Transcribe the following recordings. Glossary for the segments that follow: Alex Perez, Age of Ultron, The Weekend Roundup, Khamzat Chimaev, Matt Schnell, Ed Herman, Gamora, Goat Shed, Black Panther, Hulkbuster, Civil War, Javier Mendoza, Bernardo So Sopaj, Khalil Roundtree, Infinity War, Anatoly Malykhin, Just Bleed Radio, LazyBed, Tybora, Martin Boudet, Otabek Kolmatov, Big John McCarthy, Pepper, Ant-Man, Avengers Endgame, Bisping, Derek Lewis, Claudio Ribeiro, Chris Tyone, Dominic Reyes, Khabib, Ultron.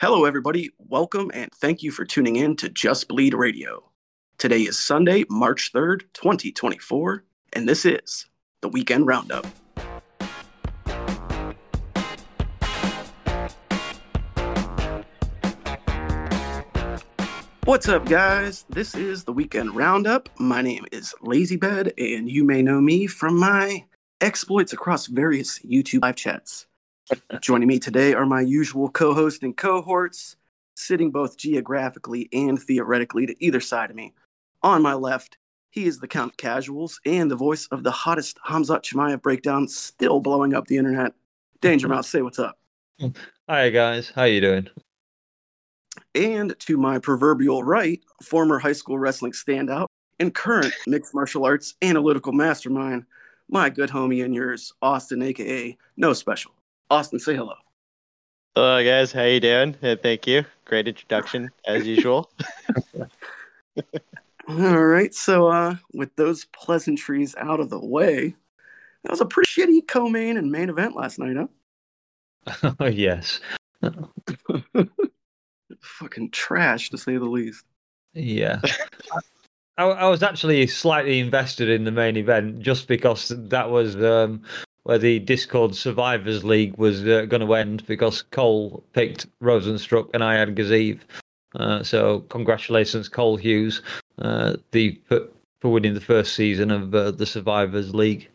Hello, everybody. Welcome and thank you for tuning in to Just Bleed Radio. Today is Sunday, March 3rd, 2024, and this is The Weekend Roundup. What's up, guys? This is The Weekend Roundup. My name is LazyBed, and you may know me from my exploits across various YouTube live chats. Joining me today are my usual co-host and cohorts, sitting both geographically and theoretically to either side of me. On my left, he is the Count Casuals and the voice of the hottest Khamzat Chimaev breakdown still blowing up the internet. Danger Mouse, say what's up. Hi, guys. How you doing? And to my proverbial right, former high school wrestling standout and current mixed martial arts analytical mastermind, my good homie and yours, Austin, a.k.a. NoSpecial. Austin, say hello. Hello, guys. How you doing? Thank you. Great introduction, as usual. All right. So with those pleasantries out of the way, that was a pretty shitty co-main and main event last night, huh? Oh, yes. Fucking trash, to say the least. Yeah. I was actually slightly invested in the main event just because that was... where the Discord Survivors League was going to end because Cole picked Rozenstruik and I had Gaziev. So congratulations, Cole Hughes, for winning the first season of the Survivors League.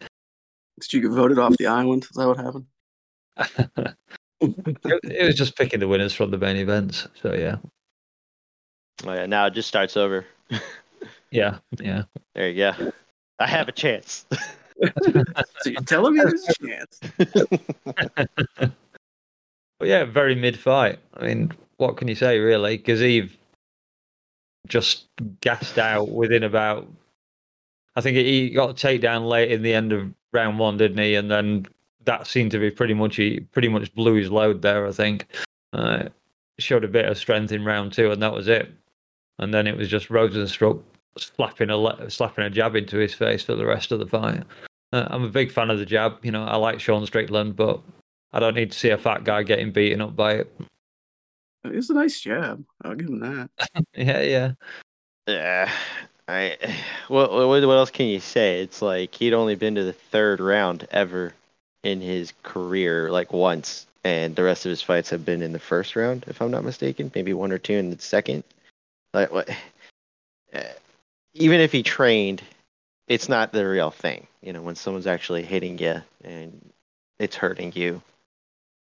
Did you get voted off the island? Is that what happened? It was just picking the winners from the main events. So, yeah. Oh, yeah. Now it just starts over. Yeah. There you go. I have a chance. So you're telling me there's a chance? But yeah, very mid-fight. I mean, what can you say, really? Gaziev just gassed out within about... I think he got a takedown late in the end of round one, didn't he? And then that seemed to be pretty much... He pretty much blew his load there, I think. Showed a bit of strength in round two, and that was it. And then it was just Rozenstruik slapping a jab into his face for the rest of the fight. I'm a big fan of the jab. You know, I like Sean Strickland, but I don't need to see a fat guy getting beaten up by it. It's a nice jab. I'll give him that. Yeah. What else can you say? It's like he'd only been to the third round ever in his career, like once, and the rest of his fights have been in the first round, if I'm not mistaken. Maybe one or two in the second. Like what? Even if he trained, it's not the real thing. You know, when someone's actually hitting you and it's hurting you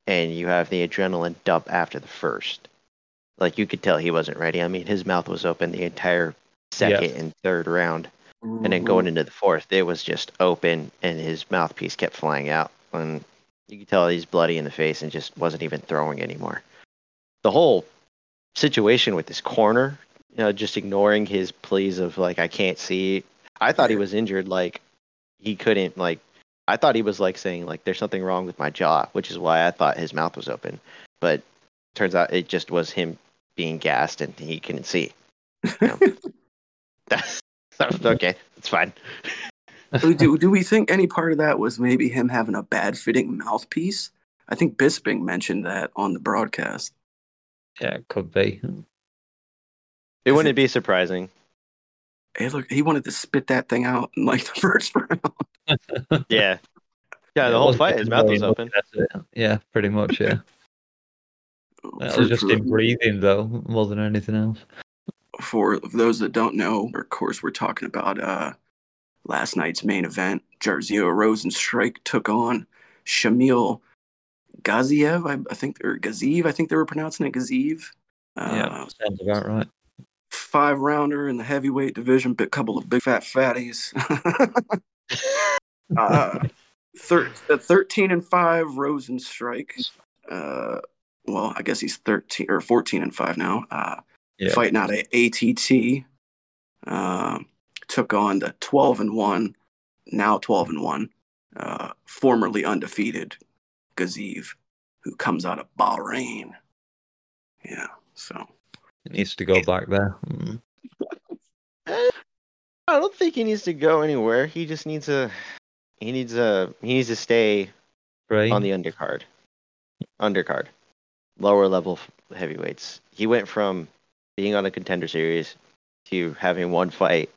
and you have the adrenaline dump after the first. Like, you could tell he wasn't ready. I mean, his mouth was open the entire second and third round. Mm-hmm. And then going into the fourth, it was just open and his mouthpiece kept flying out. And you could tell he's bloody in the face and just wasn't even throwing anymore. The whole situation with this corner... You know, just ignoring his pleas of, like, I can't see. I thought he was injured, like, he couldn't, like... I thought he was, like, saying, like, there's something wrong with my jaw, which is why I thought his mouth was open. But turns out it just was him being gassed and he couldn't see. You know? That's okay, it's fine. Do we think any part of that was maybe him having a bad-fitting mouthpiece? I think Bisping mentioned that on the broadcast. Yeah, it could be. It wouldn't be surprising. Hey, look, he wanted to spit that thing out in, like, the first round. Yeah. Yeah, the whole fight, his mouth was open. Yeah, pretty much, yeah. That was just in breathing, though, more than anything else. For those that don't know, of course, we're talking about last night's main event. Jairzinho Rozenstruik took on Shamil Gaziev, I think they were pronouncing it Gaziev. Yeah, sounds about right. 5-rounder in the heavyweight division, a couple of big fat fatties. 13-5 Rozenstruik. Well, I guess he's 13 or 14-5 now. Fighting out at ATT, took on the 12-1, now 12-1, formerly undefeated Gaziev, who comes out of Bahrain. Yeah, so. He needs to go back there. I don't think he needs to go anywhere. He just needs a. He needs to stay on the undercard. lower level heavyweights. He went from being on a contender series to having one fight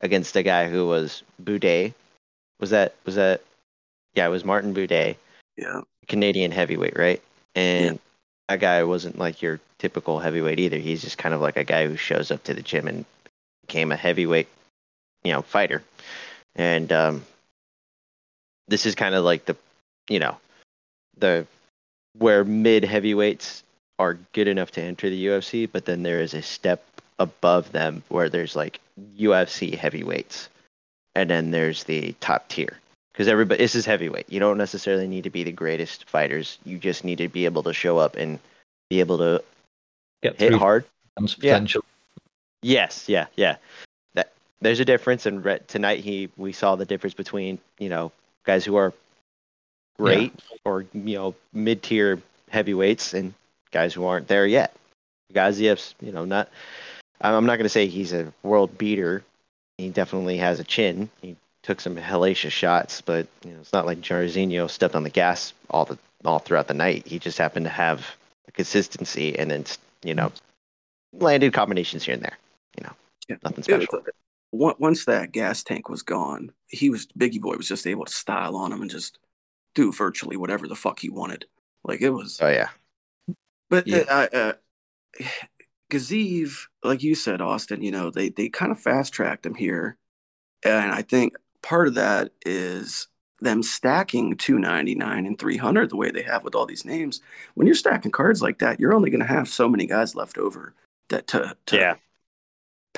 against a guy who was Boudet. It was Martin Boudet. Yeah. Canadian heavyweight, right? And that guy wasn't like your typical heavyweight either. He's just kind of like a guy who shows up to the gym and became a heavyweight, fighter. And this is kind of like where mid heavyweights are good enough to enter the UFC, but then there is a step above them where there's like UFC heavyweights, and then there's the top tier. Because everybody, this is heavyweight. You don't necessarily need to be the greatest fighters. You just need to be able to show up and be able to hit hard. Potential. Yeah. There's a difference, and tonight we saw the difference between guys who are great or mid tier heavyweights and guys who aren't there yet. Gaziev's not. I'm not going to say he's a world beater. He definitely has a chin. He took some hellacious shots, but it's not like Jairzinho stepped on the gas all throughout the night. He just happened to have consistency, and then landed combinations here and there. Nothing special. Once that gas tank was gone, Biggie Boy was just able to style on him and just do virtually whatever the fuck he wanted. Like it was. Oh yeah. But Gaziev, like you said, Austin, they kind of fast tracked him here, and I think part of that is them stacking 299 and 300 the way they have with all these names. When you're stacking cards like that, you're only going to have so many guys left over that to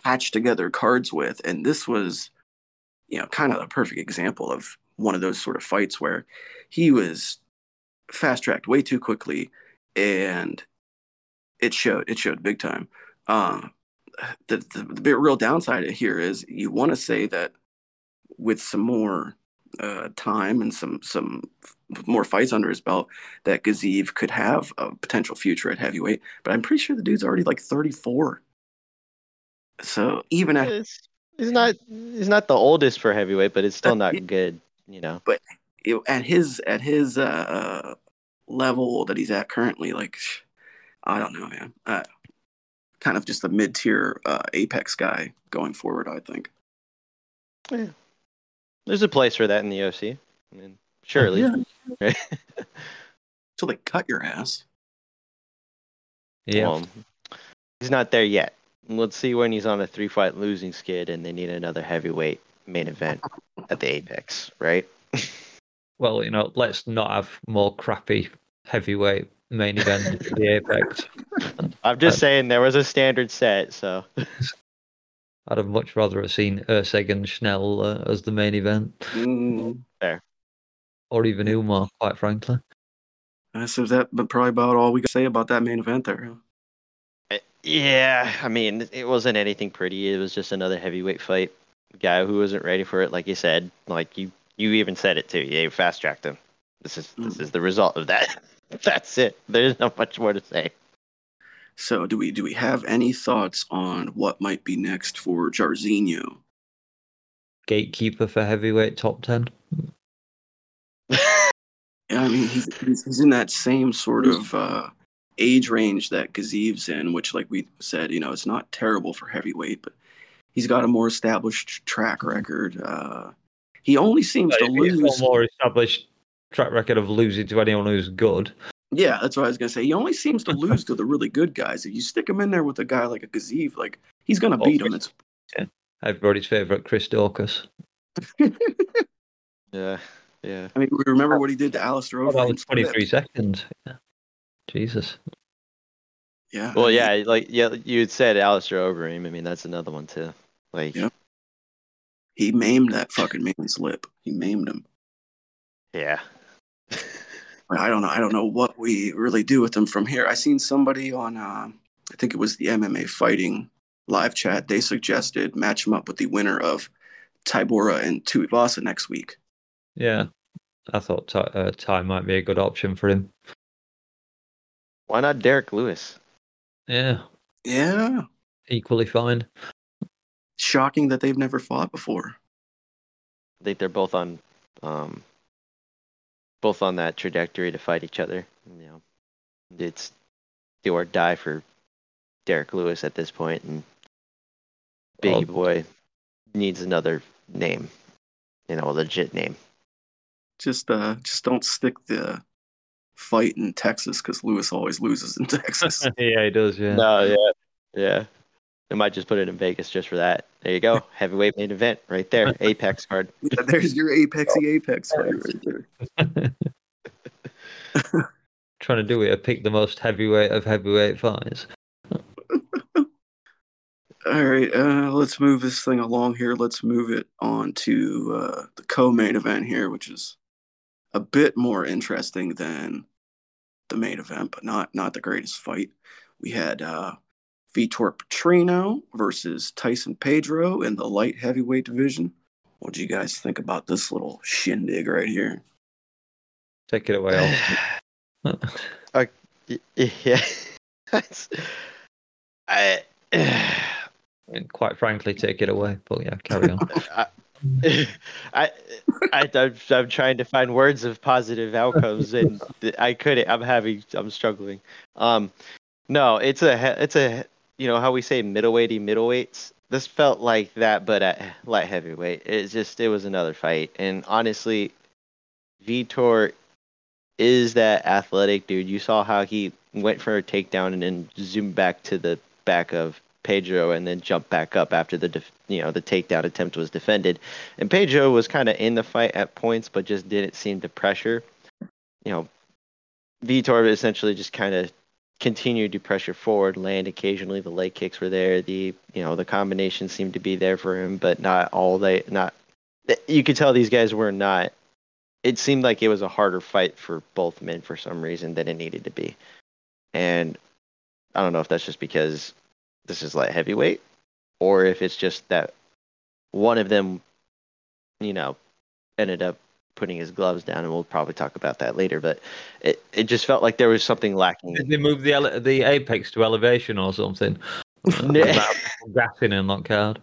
patch together cards with. And this was, kind of a perfect example of one of those sort of fights where he was fast tracked way too quickly, and it showed. It showed big time. The real downside here is you want to say that with some more time and some more fights under his belt that Gaziev could have a potential future at heavyweight, but I'm pretty sure the dude's already like 34. So even at he's not the oldest for heavyweight, but it's still not good, But at his level that he's at currently, like I don't know, man. Kind of just a mid-tier apex guy going forward, I think. Yeah. There's a place for that in the UFC. I mean, surely. Yeah. Until they cut your ass. Yeah. Well, he's not there yet. Let's see when he's on a 3-fight losing skid and they need another heavyweight main event at the Apex, right? Well, let's not have more crappy heavyweight main event at the Apex. I'm just saying there was a standard set, so... I'd have much rather have seen Erseg and Schnell as the main event. Fair. Or even Umar, quite frankly. So that's probably about all we can say about that main event there. Yeah, I mean, it wasn't anything pretty. It was just another heavyweight fight. Guy who wasn't ready for it, like you said. Like you even said it too. You fast-tracked him. This is the result of that. That's it. There's not much more to say. So do we have any thoughts on what might be next for Jairzinho? Gatekeeper for heavyweight top 10. I mean, he's in that same sort of age range that Gaziev's in, which, like we said, it's not terrible for heavyweight, but he's got a more established track record. He only seems to lose... A more established track record of losing to anyone who's good. Yeah, that's what I was going to say. He only seems to lose to the really good guys. If you stick him in there with a guy like a Gaziev, like, he's going to beat him. Everybody's favourite, Chris Dorcas. Yeah. I mean, we remember what he did to Alistair Overeem. That was 23 seconds. Yeah. Jesus. Yeah. Well, you had said Alistair Overeem. I mean, that's another one, too. He maimed that fucking man's lip. He maimed him. Yeah. I don't know what we really do with them from here. I seen somebody on, I think it was the MMA Fighting live chat. They suggested match him up with the winner of Tybora and Tuivasa next week. Yeah. I thought Ty might be a good option for him. Why not Derek Lewis? Yeah. Yeah. Equally fine. Shocking that they've never fought before. I think they're both on... both on that trajectory to fight each other. It's do or die for Derek Lewis at this point, and Biggie Boy needs another name, you know, a legit name. Just don't stick the fight in Texas, because Lewis always loses in Texas. Yeah, he does. Yeah. No. Yeah. Yeah. They might just put it in Vegas just for that. There you go. Heavyweight main event right there. Apex card. Yeah, there's your Apex fight right there. Trying to do it. I picked the most heavyweight of heavyweight fights. All right. Let's move this thing along here. Let's move it on to the co-main event here, which is a bit more interesting than the main event, but not the greatest fight. We had... Vitor Petrino versus Tyson Pedro in the light heavyweight division. What do you guys think about this little shindig right here? Take it away, Austin. Yeah. And quite frankly, take it away. But yeah, carry on. I'm trying to find words of positive outcomes, and I couldn't. I'm struggling. No, it's a. You know how we say middleweighty middleweights? This felt like that, but at light heavyweight. It was another fight. And honestly, Vitor is that athletic dude. You saw how he went for a takedown and then zoomed back to the back of Pedro and then jumped back up after the takedown attempt was defended. And Pedro was kind of in the fight at points, but just didn't seem to pressure. You know, Vitor essentially just kind of continued to pressure forward, land occasionally. The leg kicks were there. The combination seemed to be there for him, but not all they. Not you could tell these guys were not. It seemed like it was a harder fight for both men for some reason than it needed to be, and I don't know if that's just because this is light heavyweight, or if it's just that one of them, you know, ended up putting his gloves down, and we'll probably talk about that later, but it just felt like there was something lacking. Did they move the apex to elevation or something? Gassing and not card.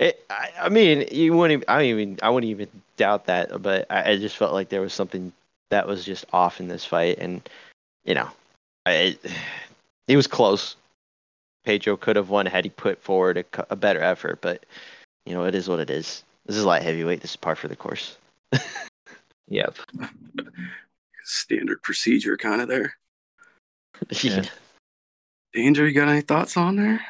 I wouldn't even doubt that, but I just felt like there was something that was just off in this fight, and, you know, it was close. Pedro could have won had he put forward a better effort, but, you know, it is what it is. This is light heavyweight. This is par for the course. Yep. Standard procedure kind of there. Yeah. Danger, you got any thoughts on there?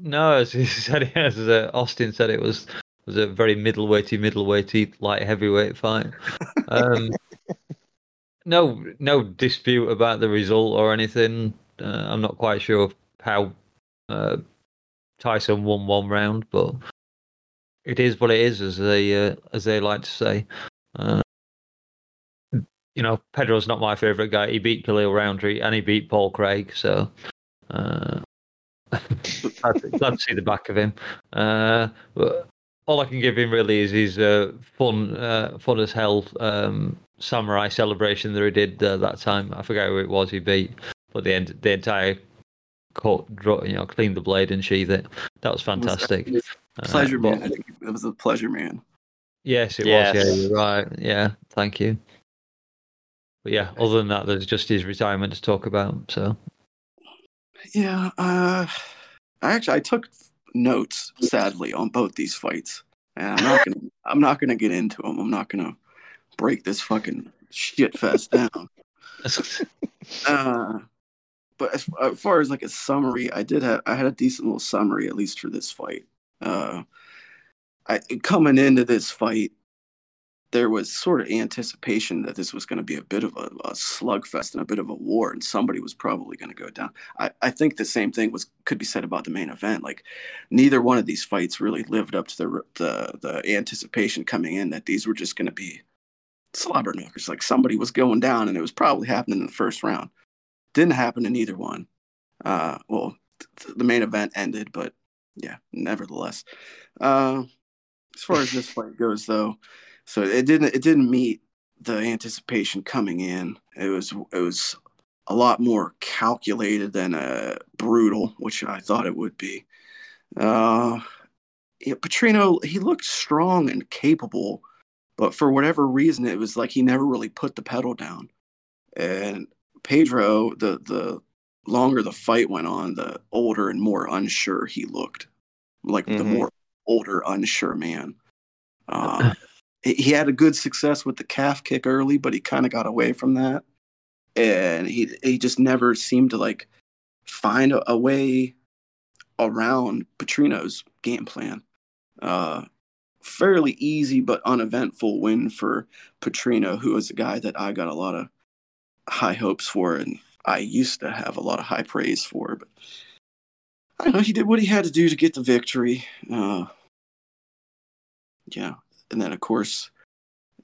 No, as Austin said, it was a very middleweighty, light heavyweight fight. No dispute about the result or anything. I'm not quite sure how Tyson won one round, but... It is what it is, as they like to say. You know, Pedro's not my favourite guy. He beat Khalil Roundtree and he beat Paul Craig, so glad to see the back of him. But all I can give him really is his fun as hell samurai celebration that he did that time. I forget who it was he beat, but the entire cut, you know, clean the blade and sheathe it. That was fantastic. Pleasure man. I think it was a pleasure man. Yes, it was. Yeah, you're right. Yeah, thank you. But yeah, other than that, there's just his retirement to talk about. So, yeah, I took notes sadly on both these fights, and I'm not gonna get into them. I'm not gonna break this fucking shit fest down. But as far as like a summary, I had a decent little summary at least for this fight. Coming into this fight, there was sort of anticipation that this was going to be a bit of a slugfest and a bit of a war, and somebody was probably going to go down. I think the same thing could be said about the main event. Like, neither one of these fights really lived up to the anticipation coming in that these were just going to be slobberknockers. Like, somebody was going down, and it was probably happening in the first round. Didn't happen in either one. The main event ended, but yeah, nevertheless. As far as this fight goes, though, so it didn't meet the anticipation coming in. It was a lot more calculated than brutal, which I thought it would be. Petrino, he looked strong and capable, but for whatever reason, it was like he never really put the pedal down. And Pedro, the longer the fight went on, the older and more unsure he looked. Like the more older, unsure man. He had a good success with the calf kick early, but he kind of got away from that. And he just never seemed to like find a way around Petrino's game plan. Fairly easy but uneventful win for Petrino, who is a guy that I got a lot of high hopes for and I used to have a lot of high praise for. But I don't know, he did what he had to do to get the victory. Yeah. And then, of course,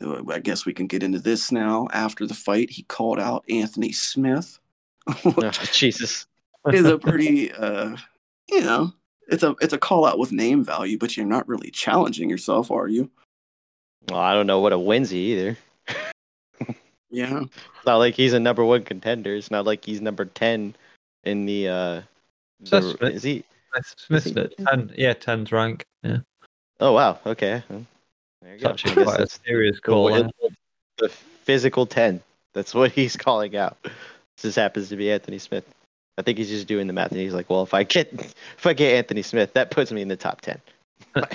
I guess we can get into this now. After the fight, he called out Anthony Smith. Jesus. It's a pretty, it's a call out with name value, but you're not really challenging yourself, are you? Well, I don't know what a wins either. Yeah. It's not like he's a number one contender. It's not like he's number 10 in the... is he? Smith's 10. Yeah, 10's rank. Yeah. Oh, wow. Okay. There you go. Quite a serious call. The physical 10. That's what he's calling out. This happens to be Anthony Smith. I think he's just doing the math, and he's like, well, if I get Anthony Smith, that puts me in the top 10.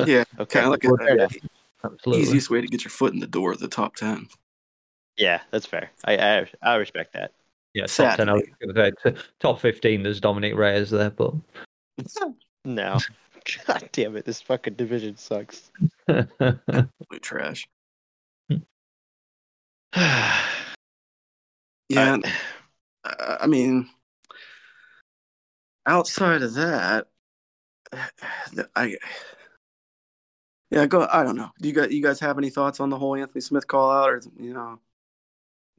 Yeah. Okay. Kind of like Absolutely. Easiest way to get your foot in the door of the top 10. Yeah, that's fair. I respect that. Yeah, top 10. I was going to say top 15. There's Dominic Reyes there, but no. God damn it! This fucking division sucks. Absolute trash. Yeah, I mean, outside of that, I don't know. Do you guys have any thoughts on the whole Anthony Smith call out, or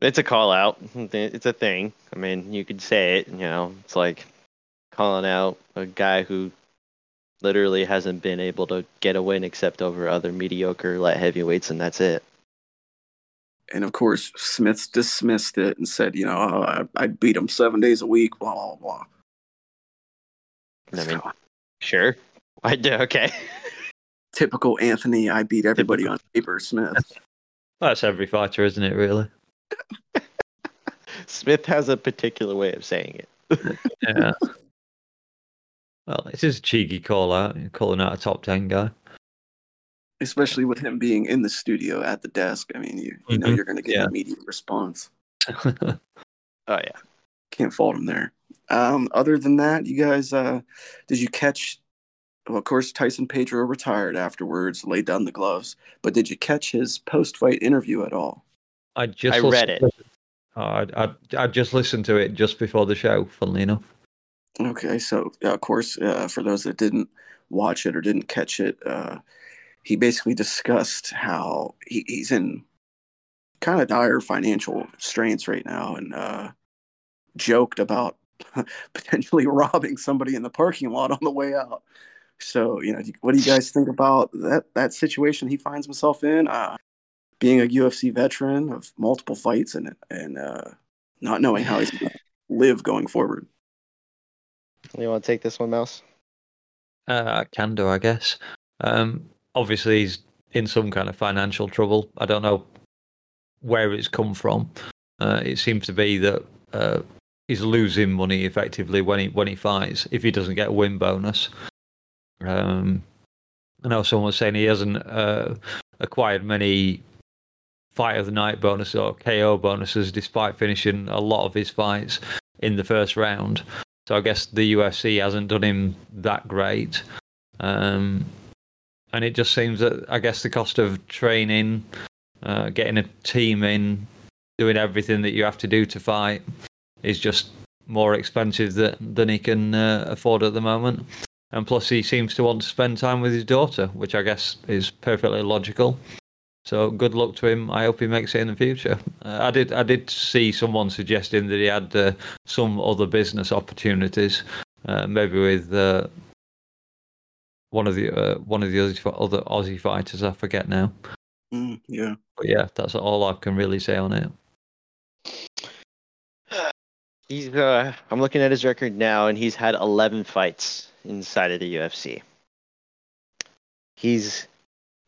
It's a call out. It's a thing. I mean, you could say it. It's like calling out a guy who literally hasn't been able to get a win except over other mediocre light heavyweights, and that's it. And of course, Smith dismissed it and said, I beat him 7 days a week, blah, blah, blah. I mean, sure. I do, okay. Typical Anthony, I beat everybody on paper, Smith. That's every fighter, isn't it, really? Smith has a particular way of saying it. Yeah. Well, it's just a cheeky call out, calling out a top 10 guy. Especially with him being in the studio at the desk. I mean, you know you're going to get an immediate response. Oh, yeah. Can't fault him there. Other than that, you guys, did you catch... Well, of course, Tyson Pedro retired afterwards, laid down the gloves. But did you catch his post-fight interview at all? I read it. I just listened to it just before the show, funnily enough. Okay, so, of course, for those that didn't watch it or didn't catch it, he basically discussed how he's in kind of dire financial straits right now and joked about potentially robbing somebody in the parking lot on the way out. So, what do you guys think about that situation he finds himself in? Being a UFC veteran of multiple fights and not knowing how he's going to live going forward. You want to take this one, Mouse? I can do, I guess. Obviously, he's in some kind of financial trouble. I don't know where it's come from. It seems to be that he's losing money effectively when he fights if he doesn't get a win bonus. I know someone was saying he hasn't acquired many fight of the night bonuses or KO bonuses despite finishing a lot of his fights in the first round. So I guess the UFC hasn't done him that great. And it just seems that, I guess, the cost of training, getting a team in, doing everything that you have to do to fight is just more expensive than he can afford at the moment. And plus, he seems to want to spend time with his daughter, which I guess is perfectly logical. So good luck to him. I hope he makes it in the future. I did see someone suggesting that he had some other business opportunities, maybe with one of the other Aussie fighters. I forget now. Yeah. But yeah, that's all I can really say on it. He's. I'm looking at his record now, and he's had 11 fights inside of the UFC.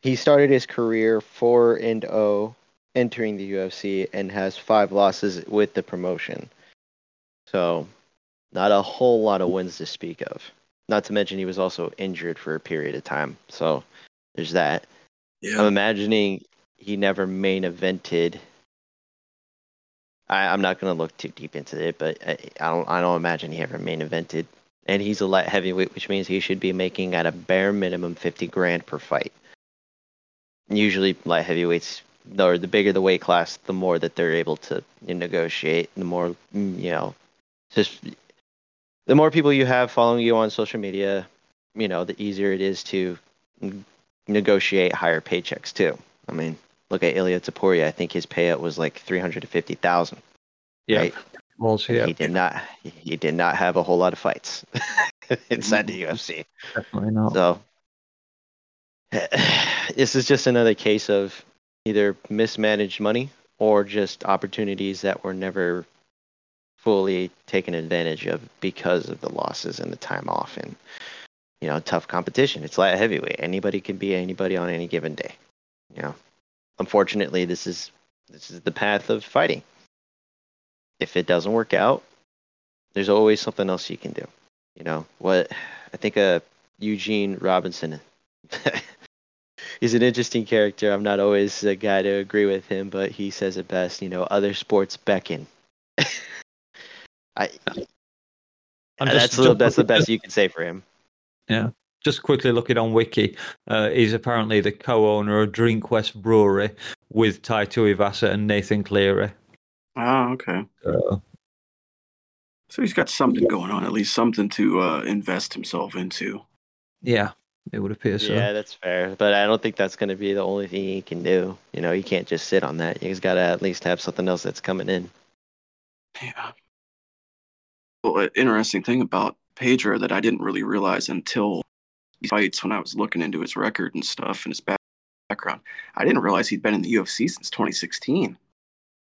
He started his career 4-0 entering the UFC and has 5 losses with the promotion. So not a whole lot of wins to speak of. Not to mention he was also injured for a period of time. So there's that. Yeah. I'm imagining he never main evented. I'm not going to look too deep into it, but I don't imagine he ever main evented. And he's a light heavyweight, which means he should be making at a bare minimum $50,000 per fight. Usually light heavyweights, or the bigger the weight class, the more that they're able to negotiate, the more, you know, just the more people you have following you on social media, you know, the easier it is to negotiate higher paychecks too. I mean, look at Ilia Topuria. I think his payout was like $350,000. Yeah. Right? Well, yeah. He did not have a whole lot of fights inside the UFC. Definitely not. So this is just another case of either mismanaged money or just opportunities that were never fully taken advantage of because of the losses and the time off and, you know, tough competition. It's light heavyweight. Anybody can be anybody on any given day. You know, unfortunately, this is the path of fighting. If it doesn't work out, there's always something else you can do. You know, what I think Eugene Robinson he's an interesting character. I'm not always a guy to agree with him, but he says it best, you know, other sports beckon. That's the best you can say for him. Yeah. Just quickly looking on Wiki, he's apparently the co-owner of Drinkwest Brewery with Tai Tuivasa and Nathan Cleary. Oh, okay. So he's got something going on, at least something to invest himself into. Yeah, it would appear so. Yeah, that's fair. But I don't think that's going to be the only thing he can do. You know, he can't just sit on that. He's got to at least have something else that's coming in. Yeah. Well, an interesting thing about Pedro that I didn't really realize until these fights when I was looking into his record and stuff and his background, I didn't realize he'd been in the UFC since 2016.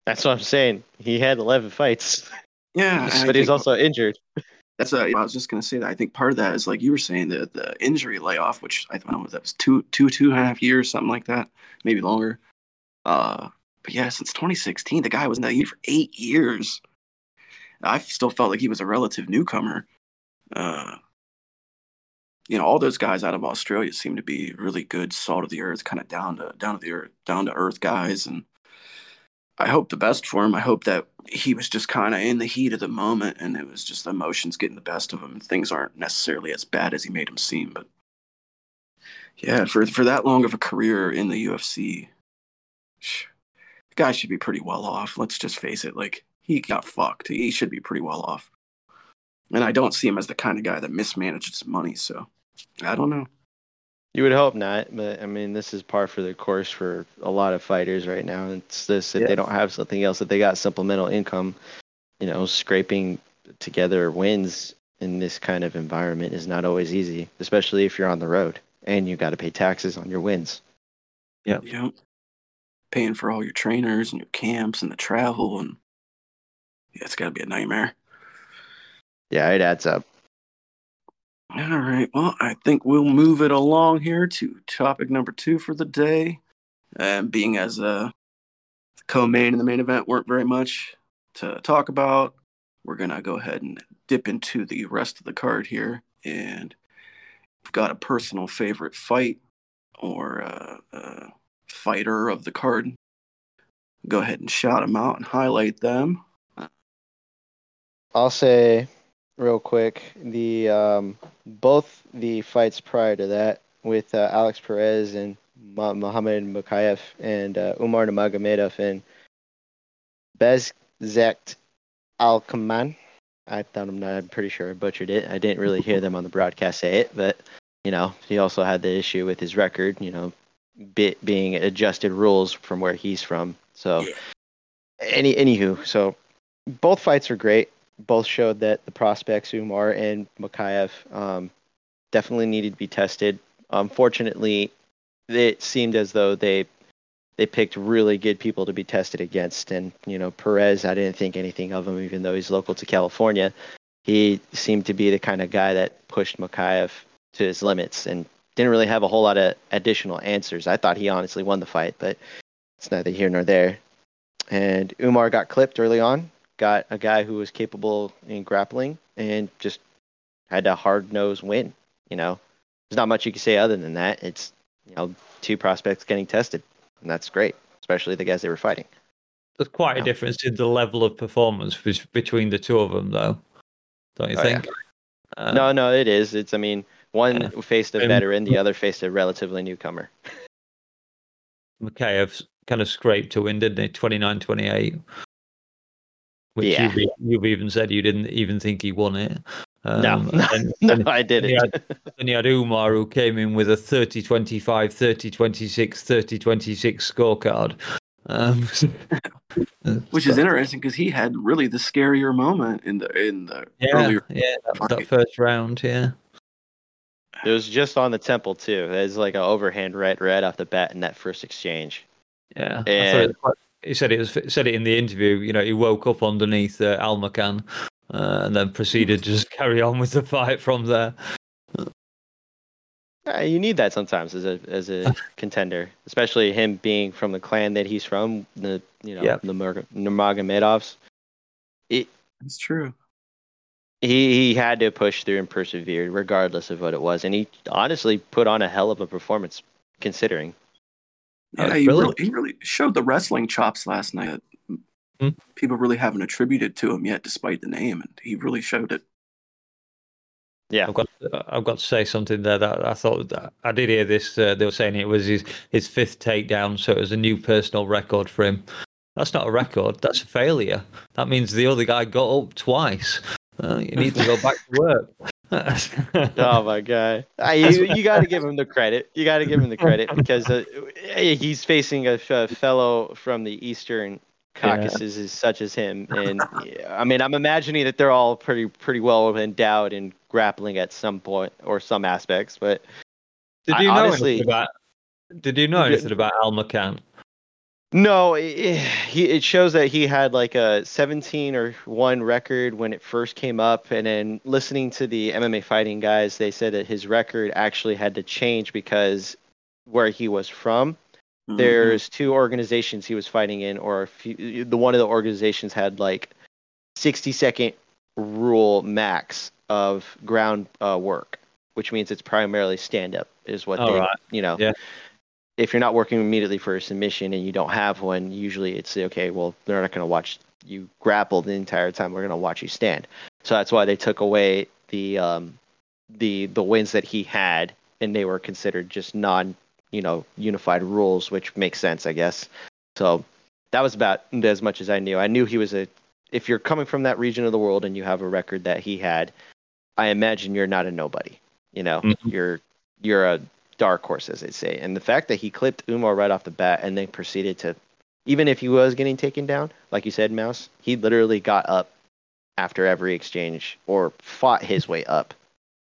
That's what I'm saying. He had 11 fights. Yeah. But he's also injured. That's I was just going to say that. I think part of that is, like you were saying, the injury layoff, which I thought that was two and a half years, something like that, maybe longer. But yeah, since 2016, the guy was in the UFC for 8 years. I still felt like he was a relative newcomer. You know, all those guys out of Australia seem to be really good, salt of the earth, kind of down to earth guys, and I hope the best for him. I hope that he was just kind of in the heat of the moment, and it was just the emotions getting the best of him, and things aren't necessarily as bad as he made them seem. But yeah, for that long of a career in the UFC, the guy should be pretty well off. Let's just face it; like he got fucked. He should be pretty well off. And I don't see him as the kind of guy that mismanages money, so I don't know. You would hope not, but, I mean, this is par for the course for a lot of fighters right now. It's this, if they don't have something else, if they got supplemental income, you know, scraping together wins in this kind of environment is not always easy, especially if you're on the road and you got to pay taxes on your wins. Yeah. You know, paying for all your trainers and your camps and the travel, and yeah, it's got to be a nightmare. Yeah, it adds up. All right. Well, I think we'll move it along here to topic number 2 for the day. Being as the co-main and the main event weren't very much to talk about, we're going to go ahead and dip into the rest of the card here. And we've got a personal favorite fight or fighter of the card. Go ahead and shout them out and highlight them. I'll say real quick the both the fights prior to that with Alex Perez and Muhammad Mukayev and Umar Namagamedov and Bekzat Almakhan. I'm pretty sure I butchered it. I didn't really hear them on the broadcast say it, but you know he also had the issue with his record. You know, being adjusted rules from where he's from. So anywho, so both fights are great. Both showed that the prospects, Umar and Mukayev, definitely needed to be tested. Unfortunately, it seemed as though they picked really good people to be tested against. And, you know, Perez, I didn't think anything of him, even though he's local to California. He seemed to be the kind of guy that pushed Mukayev to his limits and didn't really have a whole lot of additional answers. I thought he honestly won the fight, but it's neither here nor there. And Umar got clipped early on. got a guy who was capable in grappling and just had a hard-nosed win. You know, there's not much you can say other than that. It's, you know, two prospects getting tested, and that's great, especially the guys they were fighting. There's quite a difference in the level of performance between the two of them, though, don't you think? Yeah. No, it is. It's, I mean, one faced a veteran, the other faced a relatively newcomer. Mikhaev kind of scraped to win, didn't he? 29-28. Which you've even said you didn't even think he won it. No, I didn't. Then you had Umar, who came in with a 30-25, 30-26, 30-26 scorecard. Which is interesting because he had really the scarier moment in the earlier that first round. Yeah, it was just on the temple too. It was like an overhand right off the bat in that first exchange. Yeah, and he said it in the interview. You know, he woke up underneath Almakhan and then proceeded to just carry on with the fight from there. You need that sometimes as a contender, especially him being from the clan that he's from, the Namagomedovs. It's true. He had to push through and persevere regardless of what it was, and he honestly put on a hell of a performance considering. Yeah, he really showed the wrestling chops last night. People really haven't attributed to him yet, despite the name, and he really showed it. Yeah, I've got to say something there that I thought that I did hear this. They were saying it was his fifth takedown, so it was a new personal record for him. That's not a record. That's a failure. That means the other guy got up twice. You need to go back to work. Oh my God! You got to give him the credit. You got to give him the credit because he's facing a fellow from the Eastern Caucasus is such as him, and I mean, I'm imagining that they're all pretty well endowed in grappling at some point or some aspects. But did you know anything about Almakhan? No, it shows that he had like a 17-1 record when it first came up, and then listening to the MMA fighting guys, they said that his record actually had to change because where he was from. There's two organizations he was fighting in, or one of the organizations had like 60-second rule max of ground work, which means it's primarily stand up is what if you're not working immediately for a submission and you don't have one, usually it's okay, well, they're not going to watch you grapple the entire time. We're going to watch you stand. So that's why they took away the wins that he had, and they were considered just unified rules, which makes sense, I guess. So that was about as much as I knew. I knew he was if you're coming from that region of the world and you have a record that he had, I imagine you're not a nobody. You know, you're a dark horse, as they say. And the fact that he clipped Umar right off the bat and then proceeded to, even if he was getting taken down, like you said, Mouse, he literally got up after every exchange or fought his way up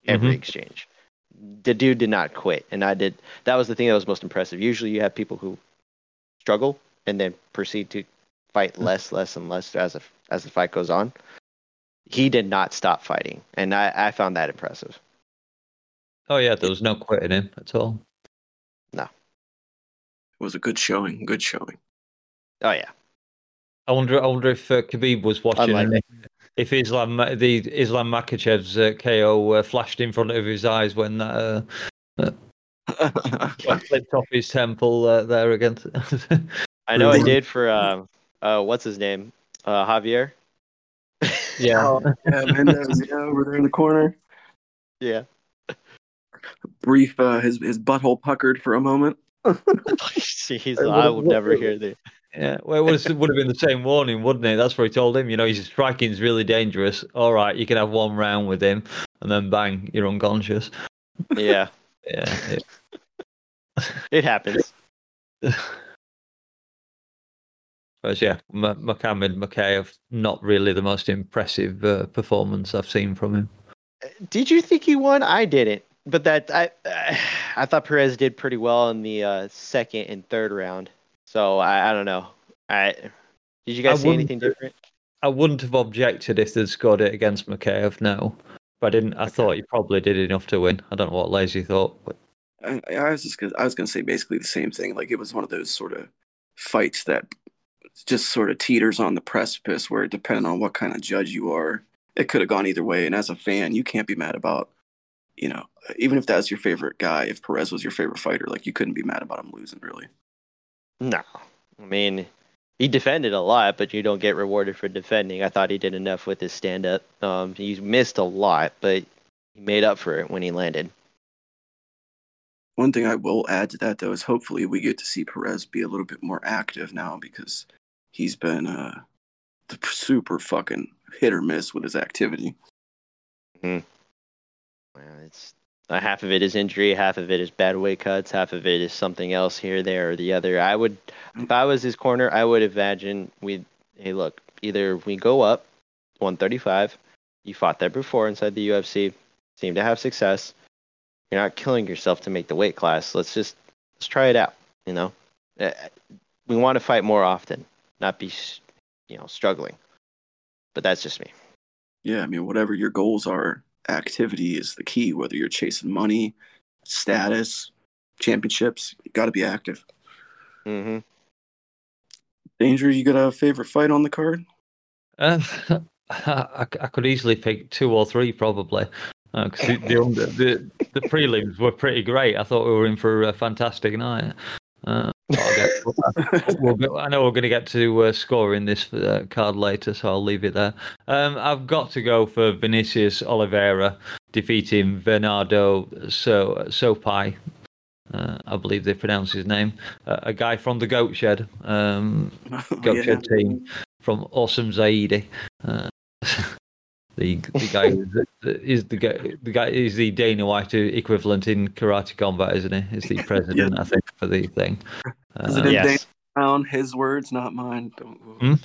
every exchange. The dude did not quit, and that was the thing that was most impressive. Usually you have people who struggle and then proceed to fight less and less as the fight goes on. He did not stop fighting, and I found that impressive. Oh yeah, there was no quitting him at all. No. It was a good showing. Oh yeah. I wonder if Khabib was watching. If Islam Makachev's KO flashed in front of his eyes when that flipped off his temple there again. I know I did for what's his name, Javier. Yeah, Mendez over there in the corner. Yeah, brief. His butthole puckered for a moment. Jeez, I will never hear that. Yeah, well, it would have been the same warning, wouldn't it? That's where he told him, you know, his striking's really dangerous. All right, you can have one round with him, and then bang, you're unconscious. Yeah. Yeah. It happens. But yeah, Makhachev, not really the most impressive performance I've seen from him. Did you think he won? I didn't. But that I thought Perez did pretty well in the second and third round. So I don't know. Did you guys see anything different? I wouldn't have objected if they'd scored it against Mikhaev, no. But I didn't. I thought he probably did enough to win. I don't know what Lazy thought. But I was going to say basically the same thing. Like it was one of those sort of fights that just sort of teeters on the precipice where, depending on what kind of judge you are, it could have gone either way. And as a fan, you can't be mad about, you know, even if that's your favorite guy, if Perez was your favorite fighter, like, you couldn't be mad about him losing, really. No. I mean, he defended a lot, but you don't get rewarded for defending. I thought he did enough with his stand-up. He missed a lot, but he made up for it when he landed. One thing I will add to that, though, is hopefully we get to see Perez be a little bit more active now, because he's been super fucking hit or miss with his activity. Mm-hmm. Well, it's half of it is injury, half of it is bad weight cuts, half of it is something else here, there, or the other. I would, if I was his corner, I would imagine hey, look, either we go up 135. You fought that before inside the UFC, seemed to have success. You're not killing yourself to make the weight class. Let's try it out. You know, we want to fight more often, not be, you know, struggling. But that's just me. Yeah, I mean, whatever your goals are, activity is the key. Whether you're chasing money, status, championships, you got to be active. Mm-hmm. Danger, you got a favorite fight on the card? I could easily pick two or three, probably. Because the prelims were pretty great. I thought we were in for a fantastic night. I know we're going to get to scoring this card later, so I'll leave it there. I've got to go for Vinicius Oliveira defeating Bernardo So Sopaj. I believe they pronounce his name. A guy from the Goat Shed, Shed team from Awesome Zaidi. The guy is the Dana White equivalent in karate combat, isn't he? Is the president, yeah. I think, for the thing. Yes. Dana, his words, not mine. Yeah,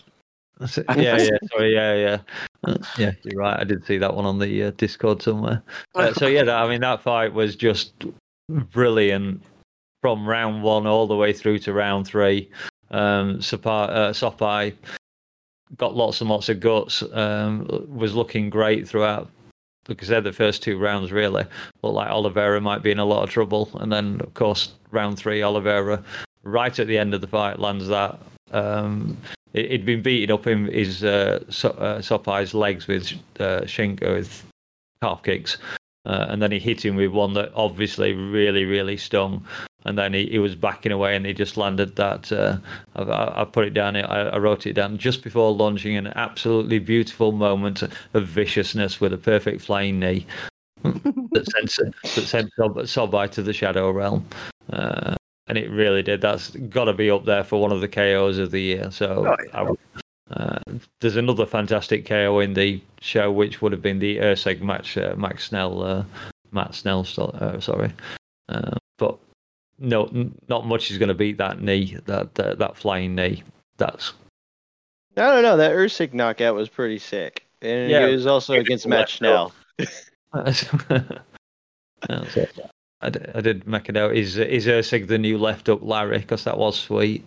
you're right. I did see that one on the Discord somewhere. That fight was just brilliant from round one all the way through to round three. Sopaj got lots and lots of guts, was looking great throughout. Like I said, the first two rounds really looked like Oliveira might be in a lot of trouble. And then, of course, round three, Oliveira, right at the end of the fight, lands that. He'd been beating up Sopaj's legs with Shinko, with calf kicks. And then he hit him with one that obviously really, really stung. And then he was backing away and he just landed that. I put it down. I wrote it down just before lunging. An absolutely beautiful moment of viciousness with a perfect flying knee that sent Sopaj to the shadow realm. And it really did. That's got to be up there for one of the KOs of the year. So there's another fantastic KO in the show, which would have been the Erseg match, Matt Schnell. But no, not much is going to beat that knee, that flying knee. I don't know. That Ursic knockout was pretty sick, and it was also against Matt Schnell. I did make it out. Is Ursic the new left up Larry? Because that was sweet.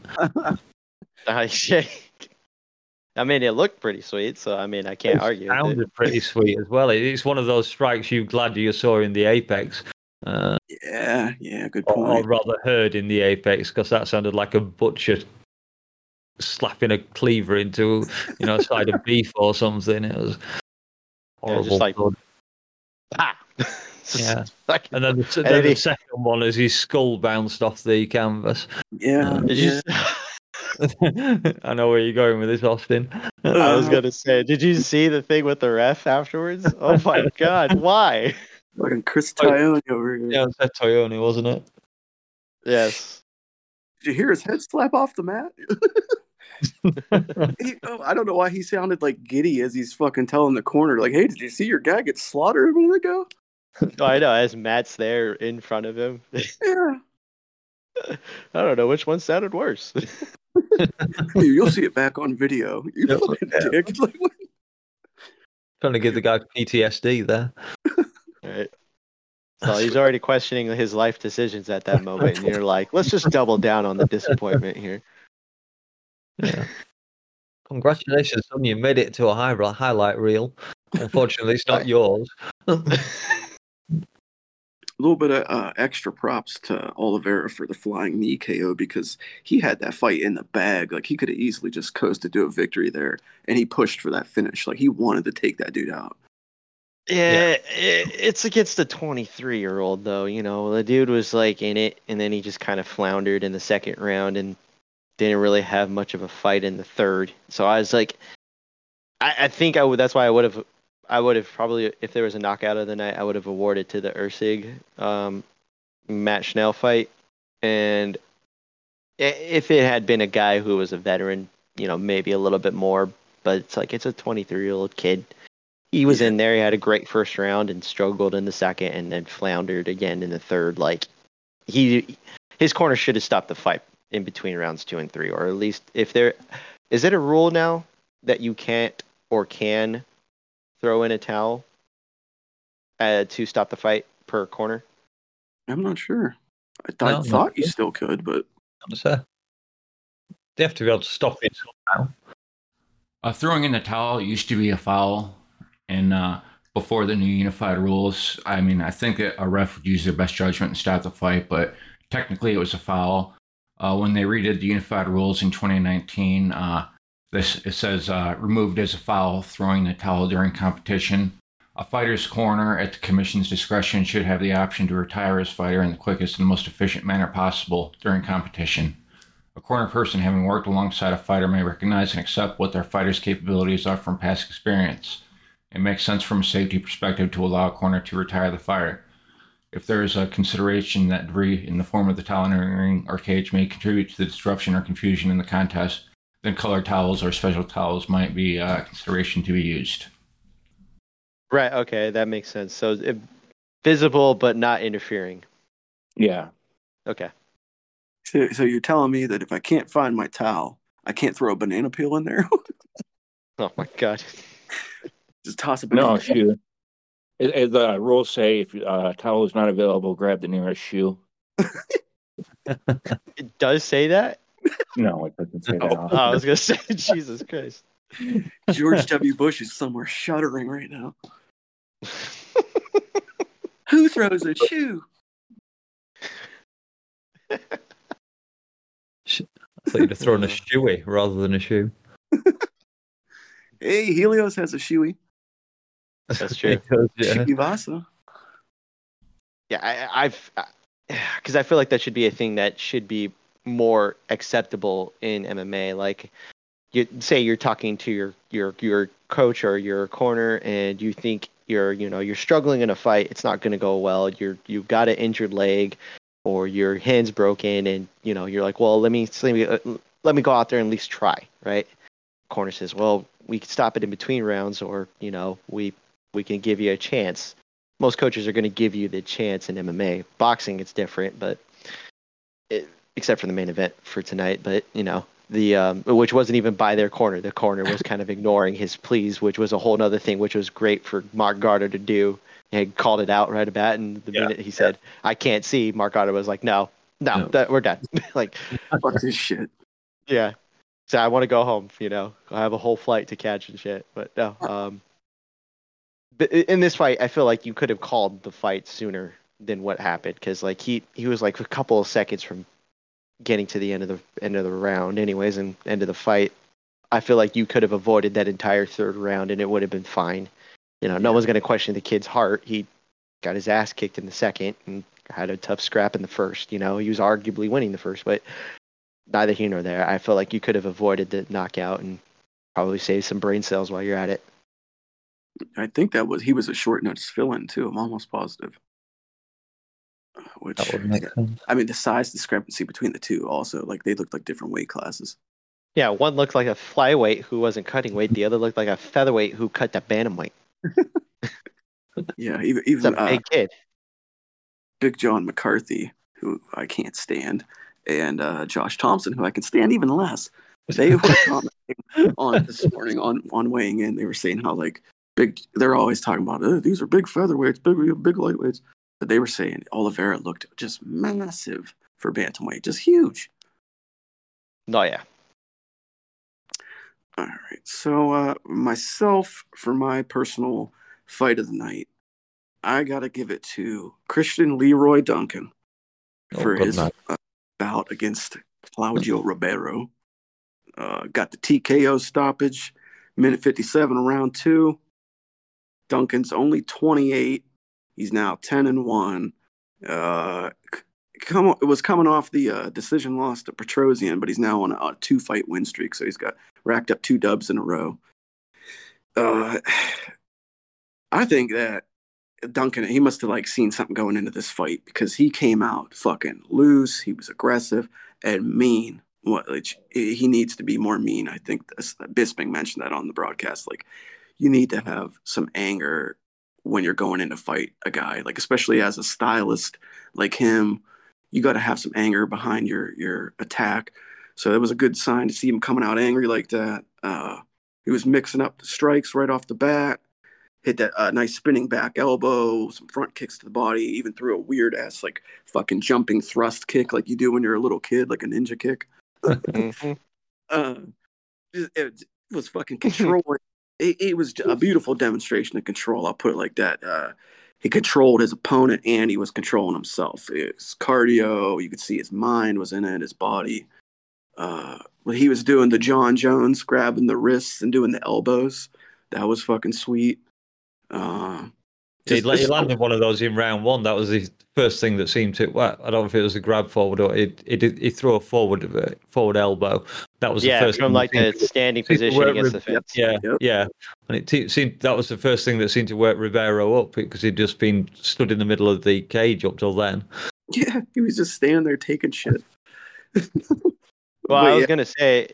I mean, it looked pretty sweet, so I mean, I can't argue. It sounded pretty sweet as well. It's one of those strikes you're glad you saw in the Apex. Good point. Or rather heard in the Apex, because that sounded like a butcher slapping a cleaver into, you know, a side of beef or something. It was horrible. Yeah, just like, yeah. And then the second one is his skull bounced off the canvas. Yeah. I know where you're going with this, Austin. I was going to say, did you see the thing with the ref afterwards? Oh my God, why? Fucking Chris Tyone over here. Yeah, it was Tyone, wasn't it? Yes. Did you hear his head slap off the mat? I don't know why he sounded like giddy as he's fucking telling the corner, like, hey, did you see your guy get slaughtered a minute ago? Oh, I know, as Matt's there in front of him. Yeah. I don't know which one sounded worse. You'll see it back on video. You fucking dick. Trying to give the guy PTSD there. Right. So he's already questioning his life decisions at that moment, and you're like, let's just double down on the disappointment here. Yeah. Congratulations, son. You made it to a highlight reel. Unfortunately, it's not yours. A little bit of extra props to Oliveira for the flying knee KO, because he had that fight in the bag. Like, he could have easily just coasted to a victory there, and he pushed for that finish. Like, he wanted to take that dude out. Yeah. It's against the 23-year-old, though. You know, the dude was, like, in it, and then he just kind of floundered in the second round and didn't really have much of a fight in the third. So I was like, I think that's why I would have probably, if there was a knockout of the night, I would have awarded to the Erseg Matt Schnell fight. And if it had been a guy who was a veteran, you know, maybe a little bit more, but it's like, it's a 23-year-old kid. He was in there. He had a great first round and struggled in the second and then floundered again in the third. Like, his corner should have stopped the fight in between rounds 2 and 3, or at least if there, is it a rule now that you can't or can throw in a towel to stop the fight per corner? I'm not sure. I thought you still could, but not sure. They have to be able to stop it somehow. Throwing in the towel used to be a foul, and before the new unified rules, I mean, I think that a ref would use their best judgment and stop the fight, but technically it was a foul. When they redid the unified rules in 2019, It says removed as a foul, throwing the towel during competition. A fighter's corner at the commission's discretion should have the option to retire his fighter in the quickest and most efficient manner possible during competition. A corner person having worked alongside a fighter may recognize and accept what their fighter's capabilities are from past experience. It makes sense from a safety perspective to allow a corner to retire the fighter. If there is a consideration that debris in the form of the towel in the ring or cage may contribute to the disruption or confusion in the contest, then colored towels or special towels might be a consideration to be used. Right, okay, that makes sense. So visible but not interfering. Yeah. Okay. So you're telling me that if I can't find my towel, I can't throw a banana peel in there? Oh, my God. Just toss a banana peel. No, shoe. As the rules say, if a towel is not available, grab the nearest shoe. It does say that? No, it doesn't say that. Oh, I was going to say, Jesus Christ. George W. Bush is somewhere shuddering right now. Who throws a shoe? I thought you'd have thrown a shoey rather than a shoe. Hey, Helios has a shoey. That's true. Shivasa. Yeah, because I feel like that should be a thing that should be more acceptable in MMA. Like, you say you're talking to your coach or your corner, and you think you're struggling in a fight. It's not going to go well. You've got an injured leg, or your hand's broken, and you know you're like, well, let me go out there and at least try, right? Corner says, well, we can stop it in between rounds, or you know we can give you a chance. Most coaches are going to give you the chance in MMA. Boxing, it's different, but except for the main event for tonight, but you know, which wasn't even by their corner. The corner was kind of ignoring his pleas, which was a whole other thing, which was great for Mark Garter to do. He had called it out right about, and the minute he said, "I can't see," Mark Garter was like, "No, we're done." Like, fuck this shit. Yeah. So I want to go home. You know, I have a whole flight to catch and shit. But no. But in this fight, I feel like you could have called the fight sooner than what happened, because like he was like a couple of seconds from getting to the end of the round anyways, and end of the fight. I feel like you could have avoided that entire third round and it would have been fine. You know, no one's going to question the kid's heart. He got his ass kicked in the second and had a tough scrap in the first. You know, he was arguably winning the first, but neither here nor there. I feel like you could have avoided the knockout and probably saved some brain cells while you're at it. I think he was a short notice fill-in too. I'm almost positive. Which, I mean, the size discrepancy between the two also, like, they looked like different weight classes. Yeah, one looked like a flyweight who wasn't cutting weight. The other looked like a featherweight who cut the bantamweight. Yeah, even a big kid. Big John McCarthy, who I can't stand, and Josh Thompson, who I can stand even less. They were commenting on this morning on weighing in. They were saying how, like, big. They're always talking about, oh, these are big featherweights, big lightweights. But they were saying Oliveira looked just massive for bantamweight, just huge. Oh, yeah. All right. So myself, for my personal fight of the night, I got to give it to Christian Leroy Duncan for his bout against Claudio Ribeiro. Got the TKO stoppage, minute 57 of round two. Duncan's only 28. He's now 10-1. It was coming off the decision loss to Petrosian, but he's now on a two-fight win streak, so he's got racked up two dubs in a row. I think that Duncan, he must have seen something going into this fight because he came out fucking loose. He was aggressive and mean. Which he needs to be more mean. I think Bisping mentioned that on the broadcast. You need to have some anger when you're going in to fight a guy, especially as a stylist like him. You got to have some anger behind your attack. So it was a good sign to see him coming out angry like that. He was mixing up the strikes right off the bat. Hit that nice spinning back elbow, some front kicks to the body, even threw a weird-ass fucking jumping thrust kick like you do when you're a little kid, like a ninja kick. It was fucking controlling. It was a beautiful demonstration of control. I'll put it like that. He controlled his opponent and he was controlling himself. His cardio, you could see his mind was in it, his body. He was doing the John Jones, grabbing the wrists and doing the elbows. That was fucking sweet. He landed one of those in round one. That was the first thing that seemed to. Well, I don't know if it was a grab forward or he threw a forward elbow. That was the first from thing a standing position against the fence. Yeah. And it seemed that was the first thing that seemed to work Ribeiro up because he'd just been stood in the middle of the cage up till then. Yeah, he was just standing there taking shit. Well, I was going to say,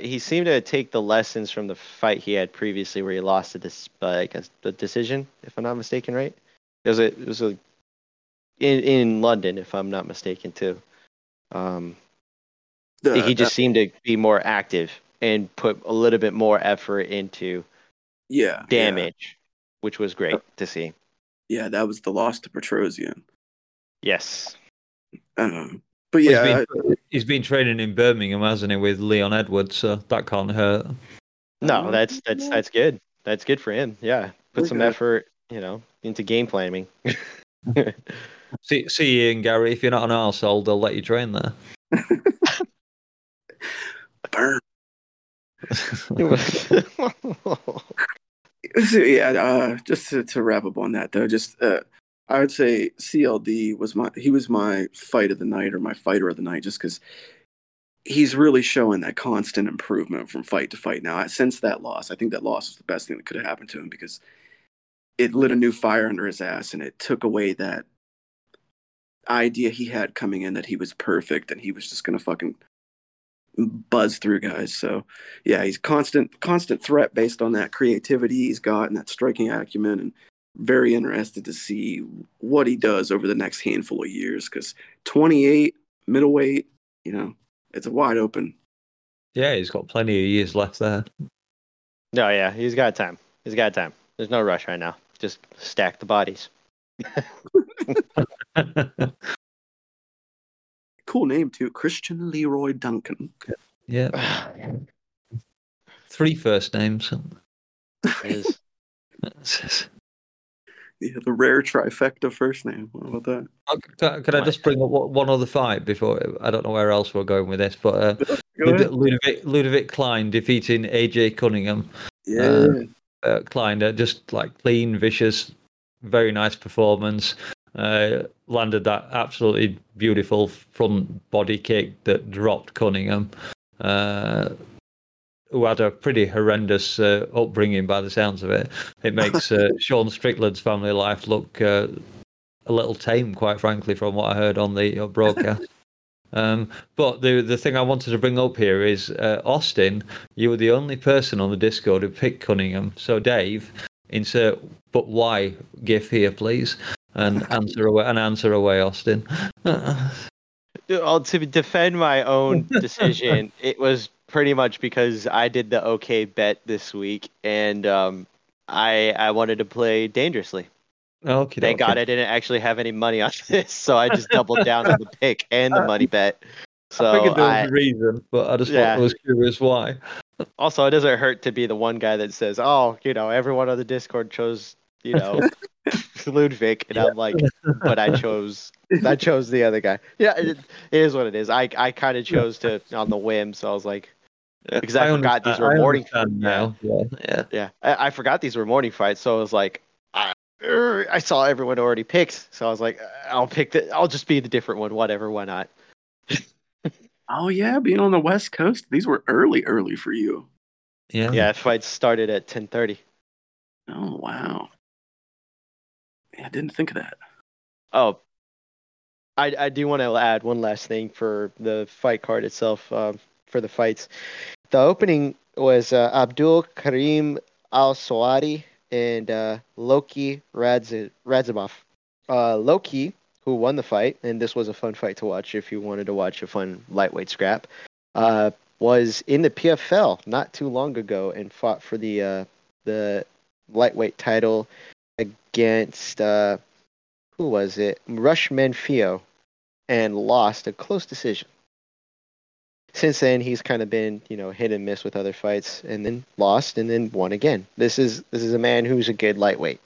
he seemed to take the lessons from the fight he had previously where he lost to this, the decision, if I'm not mistaken, right? It was in London, if I'm not mistaken, too. He just seemed to be more active and put a little bit more effort into damage, which was great to see. Yeah, that was the loss to Petrosian. Yes. But yeah, he's been training in Birmingham, hasn't he, with Leon Edwards? So that can't hurt. No, that's good. That's good for him. Yeah, put some effort, into game planning. See you in Gary. If you're not an arsehole, they'll let you train there. Burn. Just to wrap up on that though, just. I would say CLD was my fight of the night or my fighter of the night just because he's really showing that constant improvement from fight to fight. Now, since that loss, I think that loss was the best thing that could have happened to him because it lit a new fire under his ass and it took away that idea he had coming in that he was perfect and he was just going to fucking buzz through guys. So, yeah, he's constant threat based on that creativity he's got and that striking acumen and very interested to see what he does over the next handful of years because 28 middleweight, it's a wide open. Yeah, he's got plenty of years left there. No, yeah, he's got time. There's no rush right now. Just stack the bodies. Cool name too, Christian Leroy Duncan. Yeah. 3 first names. Yeah, the rare trifecta first name. What about that? Can I just bring up one other fight before? I don't know where else we're going with this, but Ludovic Klein defeating AJ Cunningham. Yeah. Klein, just clean, vicious, very nice performance. Landed that absolutely beautiful front body kick that dropped Cunningham, who had a pretty horrendous upbringing by the sounds of it. It makes Sean Strickland's family life look a little tame, quite frankly, from what I heard on your broadcast. But the thing I wanted to bring up here is, Austin, you were the only person on the Discord who picked Cunningham. So Dave, insert "but why" gif here, please, and answer away, Austin. To defend my own decision, it was pretty much because I did the okay bet this week, and I wanted to play dangerously. Okay. Thank God I didn't actually have any money on this, so I just doubled down on the pick and the money bet. So I figured there was a reason, but I just was curious why. Also, it doesn't hurt to be the one guy that says, everyone on the Discord chose you know, Ludwig, and I'm like, but I chose the other guy. Yeah, it is what it is. I kind of chose to on the whim, so I was like, because I forgot these were morning fights. Now. Yeah. I forgot these were morning fights, so I was like, I saw everyone already picked, so I was like, I'll just be the different one, whatever, why not? Oh yeah, being on the West Coast, these were early for you. Yeah. Fights started at 10:30. Oh wow. Yeah, I didn't think of that. Oh, I do want to add one last thing for the fight card itself. For the fights, the opening was Abdul Karim Al Sawadi and Loki Radzimov. Loki, who won the fight, and this was a fun fight to watch if you wanted to watch a fun lightweight scrap, was in the PFL not too long ago and fought for the lightweight title against, who was it? Rush Menfio, and lost a close decision. Since then, he's kind of been, hit and miss with other fights, and then lost, and then won again. This is a man who's a good lightweight.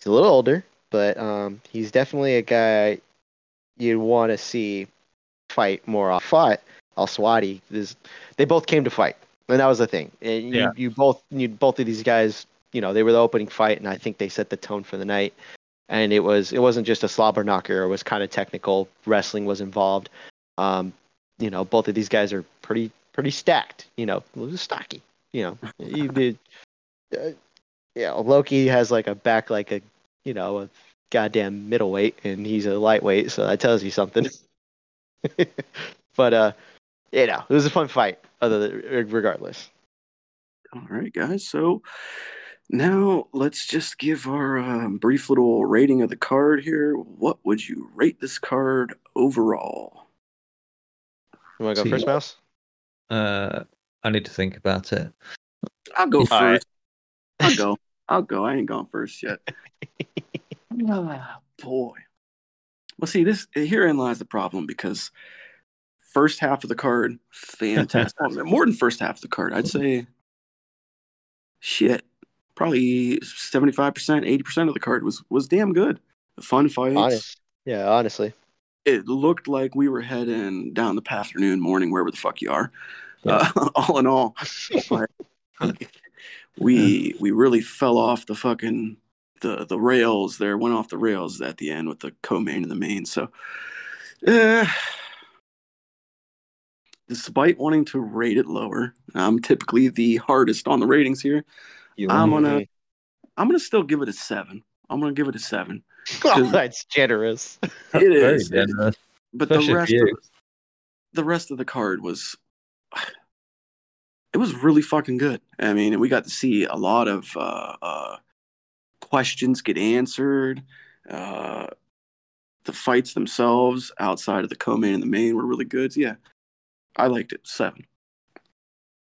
He's a little older, but he's definitely a guy you'd want to see fight more often. Fought Al Swati. They both came to fight, and that was the thing. And you both of these guys, they were the opening fight, and I think they set the tone for the night. And it wasn't just a slobber knocker. It was kind of technical. Wrestling was involved. Both of these guys are pretty stacked. Stocky. Loki has like a back like a. A goddamn middleweight, and he's a lightweight, so that tells you something. But, it was a fun fight, regardless. All right, guys, so now let's just give our brief little rating of the card here. What would you rate this card overall? You want to go first, Mouse? I need to think about it. I'll go first. Right. I'll go. I ain't gone first yet. Ah, boy. Well, see, herein lies the problem, because first half of the card, fantastic. More than first half of the card. I'd say, probably 75%, 80% of the card was damn good. Fun fights. Honestly. It looked like we were heading down the path, afternoon, morning, wherever the fuck you are. Yeah. All in all. We really fell off the fucking the rails there. Went off the rails at the end with the co-main and the main. So, despite wanting to rate it lower, I'm typically the hardest on the ratings here. I'm gonna still give it a 7. I'm gonna give it a 7. Oh, that's generous. It is. Very generous. But the rest of the card was. It was really fucking good. I mean, we got to see a lot of questions get answered. The fights themselves outside of the co-main and the main were really good. So, yeah, I liked it. 7.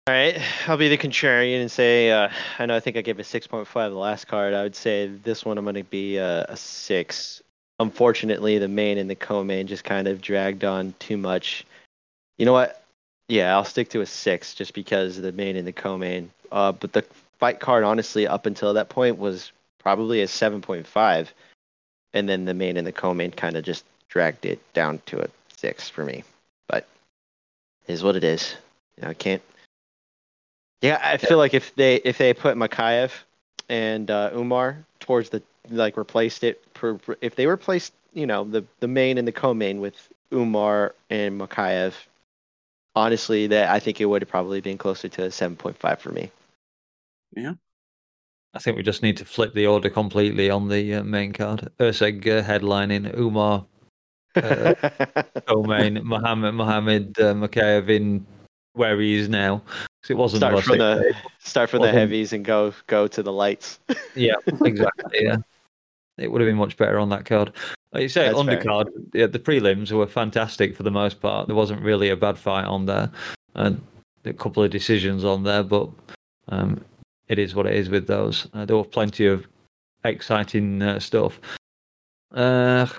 All right. I'll be the contrarian and say, I think I gave a 6.5 the last card. I would say this one I'm going to be a 6. Unfortunately, the main and the co-main just kind of dragged on too much. You know what? Yeah, I'll stick to a 6 just because of the main and the co-main. But the fight card, honestly, up until that point was probably a 7.5. And then the main and the co-main kind of just dragged it down to a 6 for me. But it is what it is. I can't. Yeah, I feel like if they put Makayev and Umar towards the, like, replaced it. If they replaced, the main and the co-main with Umar and Makayev, honestly, that I think it would have probably been closer to a 7.5 for me. Yeah, I think we just need to flip the order completely on the main card. Erseg headlining, Umar, co-main, Mohamed Makayev in where he is now. It wasn't start from the heavies and go to the lights. Yeah, exactly. Yeah, it would have been much better on that card. Like you say, that's undercard. Yeah, the prelims were fantastic for the most part. There wasn't really a bad fight on there, and a couple of decisions on there. But it is what it is with those. There were plenty of exciting stuff. God,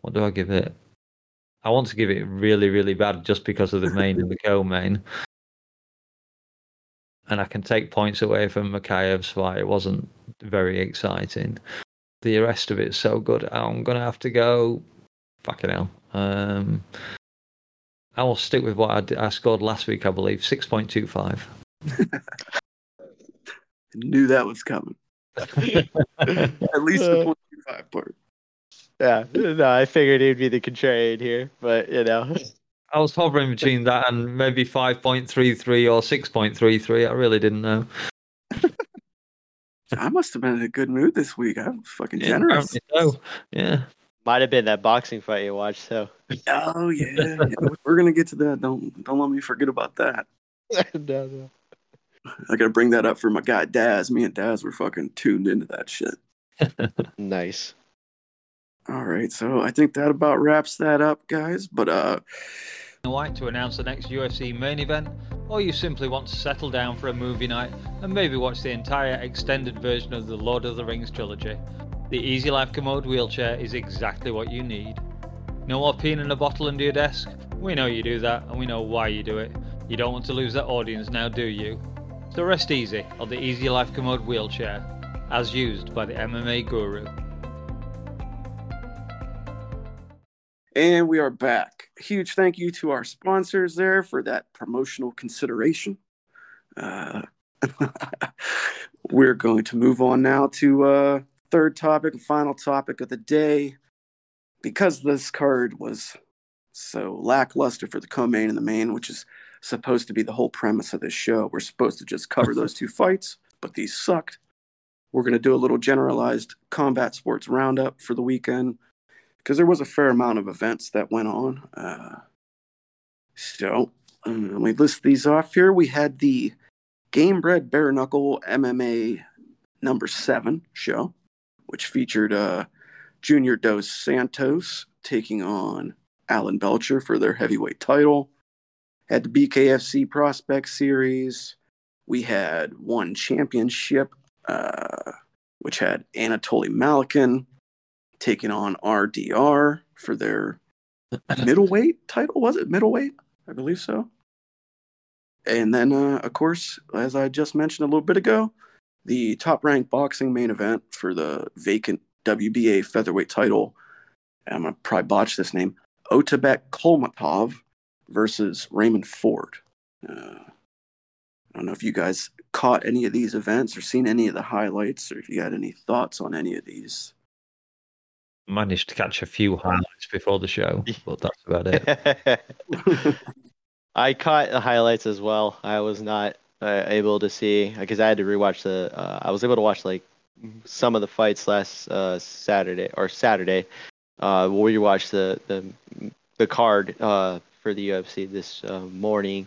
what do I give it? I want to give it really, really bad just because of the main and the co-main. and I can take points away from Makayev's fight. It wasn't very exciting. The rest of it's so good. I'm going to have to go, fucking hell. I will stick with what I scored last week, I believe, 6.25. Knew that was coming. At least the 0.25 part. Yeah, no, I figured he'd be the contrarian here, but, you know. I was hovering between that and maybe 5.33 or 6.33. I really didn't know. I must have been in a good mood this week. I'm fucking generous. So. Yeah. Might have been that boxing fight you watched, so. Oh, yeah. We're going to get to that. Don't let me forget about that. No. I got to bring that up for my guy, Daz. Me and Daz were fucking tuned into that shit. Nice. All right, so I think that about wraps that up, guys. But like to announce the next UFC main event, or you simply want to settle down for a movie night and maybe watch the entire extended version of the Lord of the Rings trilogy, the Easy Life Commode wheelchair is exactly what you need. No more peeing in a bottle under your desk? We know you do that, and we know why you do it. You don't want to lose that audience now, do you? So rest easy on the Easy Life Commode wheelchair, as used by the MMA guru. And we are back. Huge thank you to our sponsors there for that promotional consideration. We're going to move on now to third topic and final topic of the day. Because this card was so lackluster for the co-main and the main, which is supposed to be the whole premise of this show. We're supposed to just cover those two fights, but these sucked. We're going to do a little generalized combat sports roundup for the weekend, because there was a fair amount of events that went on. So we list these off here. We had the Gamebred Bare Knuckle MMA number 7 show, which featured Junior Dos Santos taking on Alan Belcher for their heavyweight title. Had the BKFC Prospect Series. We had one championship, which had Anatoly Malykhin taking on RDR for their middleweight title. Was it middleweight? I believe so. And then, of course, as I just mentioned a little bit ago, the top-ranked boxing main event for the vacant WBA featherweight title. I'm going to probably botch this name. Otabek Kolmatov versus Raymond Ford. I don't know if you guys caught any of these events or seen any of the highlights or if you had any thoughts on any of these. Managed to catch a few highlights before the show, but that's about it. I caught the highlights as well. I was not able to see because I had to rewatch the. I was able to watch like some of the fights last Saturday. We rewatched the card for the UFC this morning,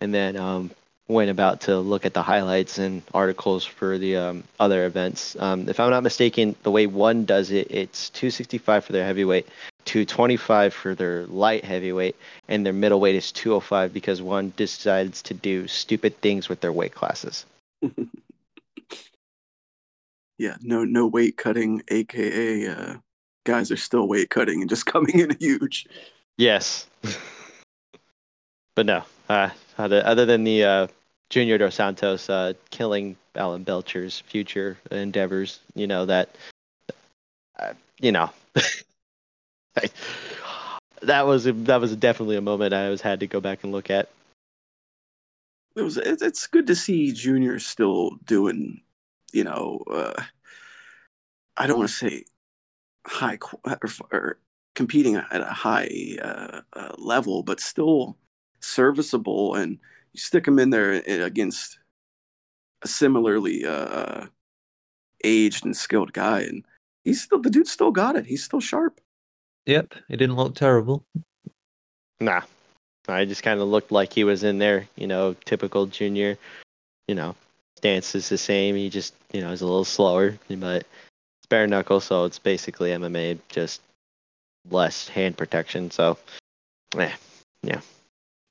and then went about to look at the highlights and articles for the other events. If I'm not mistaken, the way one does it, it's 265 for their heavyweight, 225 for their light heavyweight, and their middleweight is 205 because one decides to do stupid things with their weight classes. Yeah, no weight cutting, aka guys are still weight cutting and just coming in huge. Yes. But no, other than the Junior Dos Santos killing Alan Belcher's future endeavors, you know, that, you know, that was definitely a moment I had to go back and look at. It's good to see Junior still doing, you know, I don't want to say high or competing at a high level, but still serviceable, and you stick him in there against a similarly aged and skilled guy, and the dude still got it. He's still sharp. Yep, it didn't look terrible. Nah, I just kind of looked like he was in there, you know, typical Junior. You know, stance is the same. He just, you know, is a little slower, but it's bare knuckle, so it's basically MMA, just less hand protection. So, yeah.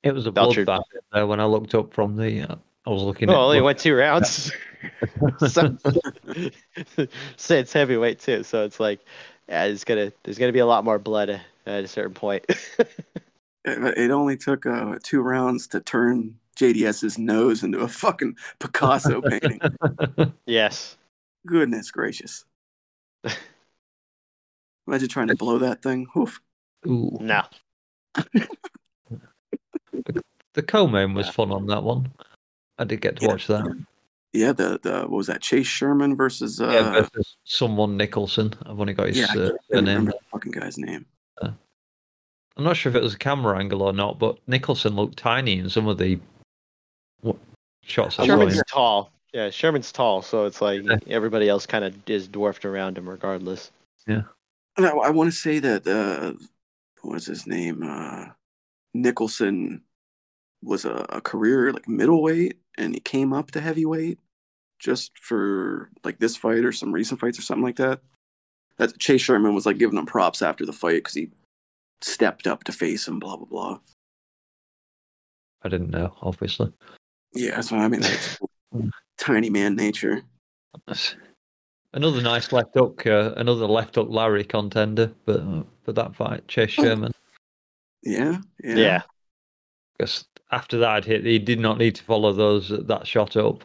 It was a bloodbath though. When I looked up from the, I was looking. Well, only went 2 rounds. So, so it's heavyweight too, so it's like, yeah, there's gonna be a lot more blood at a certain point. It only took 2 rounds to turn JDS's nose into a fucking Picasso painting. Yes. Goodness gracious. Imagine trying to blow that thing. Oof. Ooh. No. The Coleman was fun on that one. I did get to watch that. Yeah, the what was that? Chase Sherman versus versus someone Nicholson. I've only got his name. The fucking guy's name. I'm not sure if it was a camera angle or not, but Nicholson looked tiny in some of the shots. Sherman's tall. Yeah, Sherman's tall, so it's like everybody else kind of is dwarfed around him, regardless. Yeah. Now, I want to say that what is his name? Nicholson was a career like middleweight, and he came up to heavyweight just for like this fight or some recent fights or something like that. That Chase Sherman was like giving him props after the fight because he stepped up to face him, blah blah blah. I didn't know, obviously. Yeah, that's what I mean. Like, tiny man nature. Another nice left hook, another left hook Larry contender, but for that fight, Chase Sherman. Yeah. Because after that I'd hit, he did not need to follow that shot up.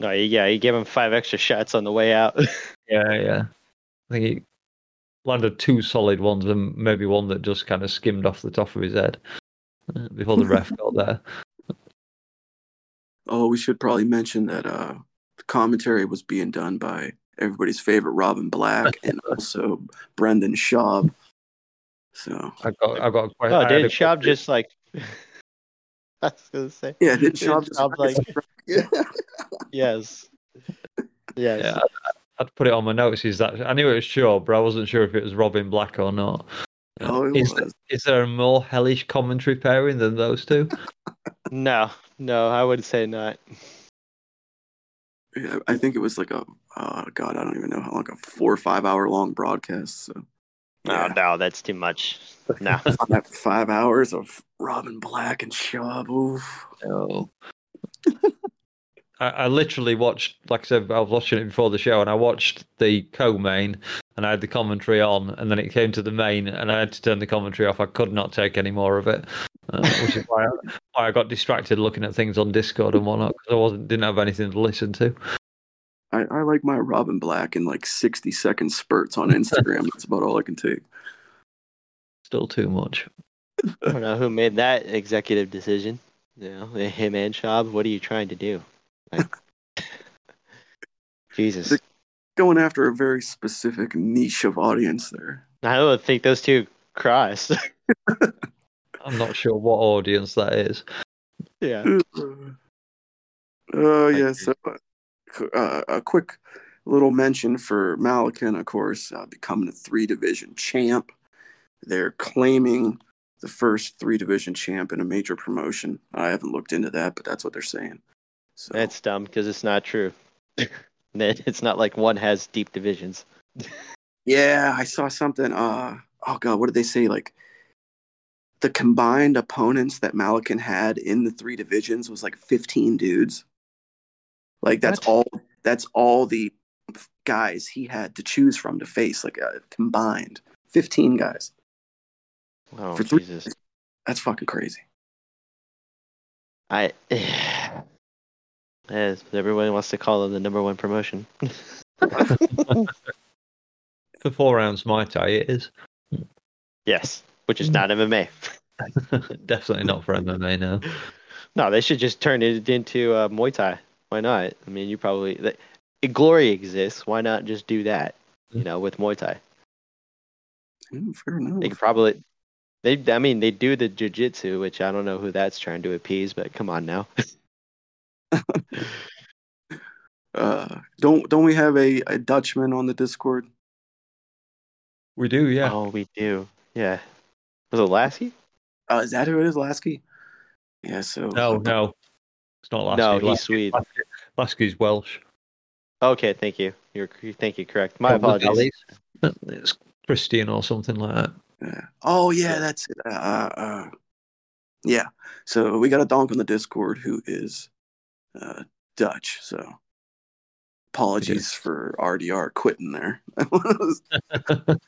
He gave him 5 extra shots on the way out. yeah. I think he landed 2 solid ones and maybe one that just kind of skimmed off the top of his head before the ref got there. Oh, we should probably mention that the commentary was being done by everybody's favorite Robin Black and also Brendan Schaub. So I got a question. Oh, did Schaub just like? I was gonna say. Yeah, did Schaub just like? Yes. Yeah, I'd put it on my notes. Is that I knew it was Schaub, but I wasn't sure if it was Robin Black or not. Oh, it was. Is there a more hellish commentary pairing than those two? No, I would say not. Yeah, I think it was like a God, I don't even know how long, a 4 or 5 hour long broadcast. So. Yeah. Oh, no, that's too much. No. 5 hours of Robin Black and Schaub. Oof. No. I literally watched, like I said, I was watching it before the show, and I watched the co-main, and I had the commentary on, and then it came to the main, and I had to turn the commentary off. I could not take any more of it, which is why I got distracted looking at things on Discord and whatnot, because I didn't have anything to listen to. I like my Robin Black in like 60-second spurts on Instagram. That's about all I can take. Still too much. I don't know who made that executive decision. You know, him and Schaub, what are you trying to do? Like, Jesus. They're going after a very specific niche of audience there. I don't think those two cross. I'm not sure what audience that is. Yeah. So... a quick little mention for Malykhin, of course, becoming a 3-division champ. They're claiming the first 3-division champ in a major promotion. I haven't looked into that, but that's what they're saying. So. That's dumb because it's not true. It's not like one has deep divisions. Yeah, I saw something. What did they say? Like the combined opponents that Malykhin had in the 3 divisions was like 15 dudes. Like that's all the guys he had to choose from to face, like combined 15 guys. Oh, for Jesus. That's fucking crazy. Everybody wants to call him the #1 promotion. For 4 rounds Muay Thai it is. Yes, which is not MMA. Definitely not for MMA, no. No, they should just turn it into Muay Thai. Why not? I mean, glory exists. Why not just do that? You know, with Muay Thai. Ooh, fair enough. They could probably. They do the jiu-jitsu, which I don't know who that's trying to appease, but come on now. Don't we have a Dutchman on the Discord? We do, yeah. Oh, we do, yeah. Was it Lasky? Is that who it is, Lasky? Yeah. So. No. It's not Lasky. No, he's Swede. Lasky's Welsh. Okay, thank you. Thank you. Correct. My apologies. It's Christian or something like that. Yeah. Oh yeah, that's it. Yeah. So we got a donk on the Discord who is Dutch. So apologies for RDR quitting there. Oh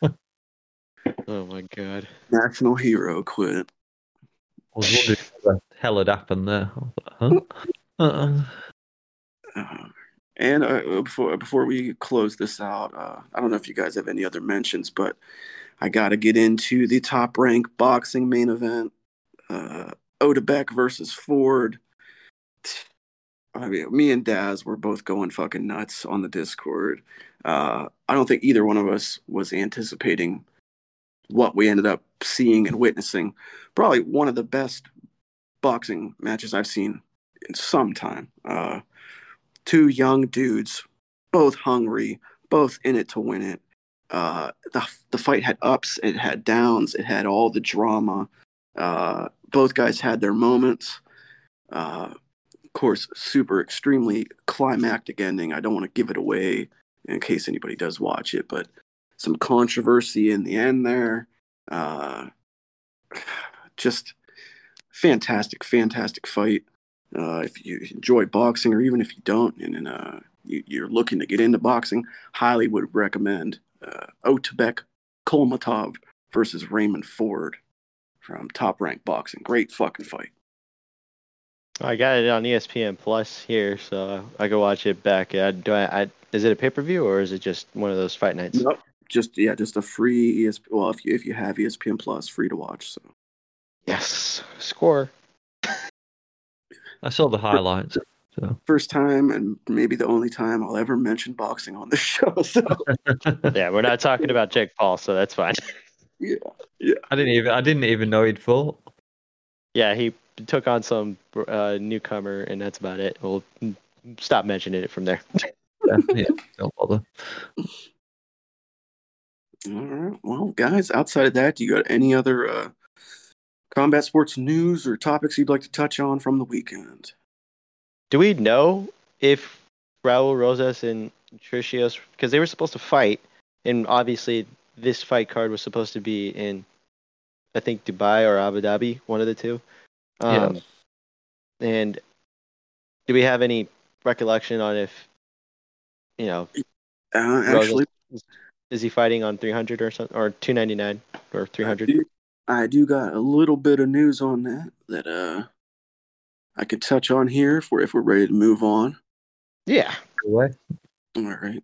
my God. National hero quit. I was wondering what the hell had happened there. And before we close this out, I don't know if you guys have any other mentions, but I got to get into the Top Rank boxing main event. Odebek versus Ford. I mean, me and Daz were both going fucking nuts on the Discord. I don't think either one of us was anticipating what we ended up seeing and witnessing. Probably one of the best boxing matches I've seen in some time. Two young dudes, both hungry, both in it to win it. The fight had ups, it had downs, it had all the drama. Both guys had their moments. Of course, super extremely climactic ending. I don't want to give it away in case anybody does watch it, but some controversy in the end there. Just fantastic fight. If you enjoy boxing, or even if you don't, and you're looking to get into boxing, highly would recommend Otbek Kolmatov versus Raymond Ford from Top Rank Boxing. Great fucking fight. I got it on ESPN Plus here, so I go watch it back. Is it a pay-per-view, or is it just one of those fight nights? Nope. Just a free ESPN. Well, if you have ESPN Plus, free to watch. So. Yes. Score. I saw the highlights. So. First time, and maybe the only time I'll ever mention boxing on this show. So. Yeah, we're not talking about Jake Paul, so that's fine. Yeah. I didn't even know he'd fought. Yeah, he took on some newcomer, and that's about it. We'll stop mentioning it from there. Yeah, don't bother. All right, well, guys. Outside of that, do you got any other combat sports news or topics you'd like to touch on from the weekend? Do we know if Raul Rosas and Tricios, because they were supposed to fight, and obviously this fight card was supposed to be in, I think, Dubai or Abu Dhabi, one of the two. Yeah. And do we have any recollection on if, you know, actually, Rosas, is he fighting on 300 or something, or 299 or 300? I do got a little bit of news on that I could touch on here if we're ready to move on. Yeah. What? All right.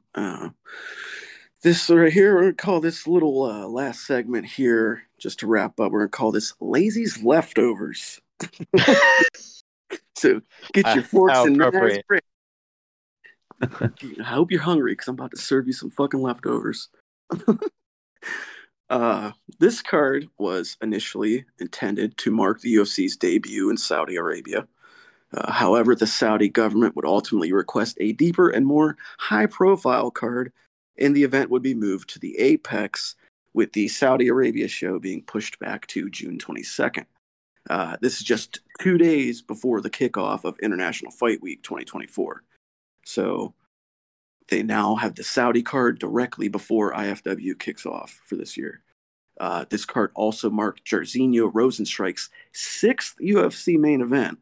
This right here, we're going to call this little last segment here, just to wrap up, we're going to call this Lazy's Leftovers. So get your forks and knives ready. I hope you're hungry, because I'm about to serve you some fucking leftovers. This card was initially intended to mark the UFC's debut in Saudi Arabia. However, the Saudi government would ultimately request a deeper and more high-profile card, and the event would be moved to the Apex, with the Saudi Arabia show being pushed back to June 22nd. This is just 2 days before the kickoff of International Fight Week 2024. So they now have the Saudi card directly before IFW kicks off for this year. This card also marked Jairzinho Rozenstruik's 6th UFC main event,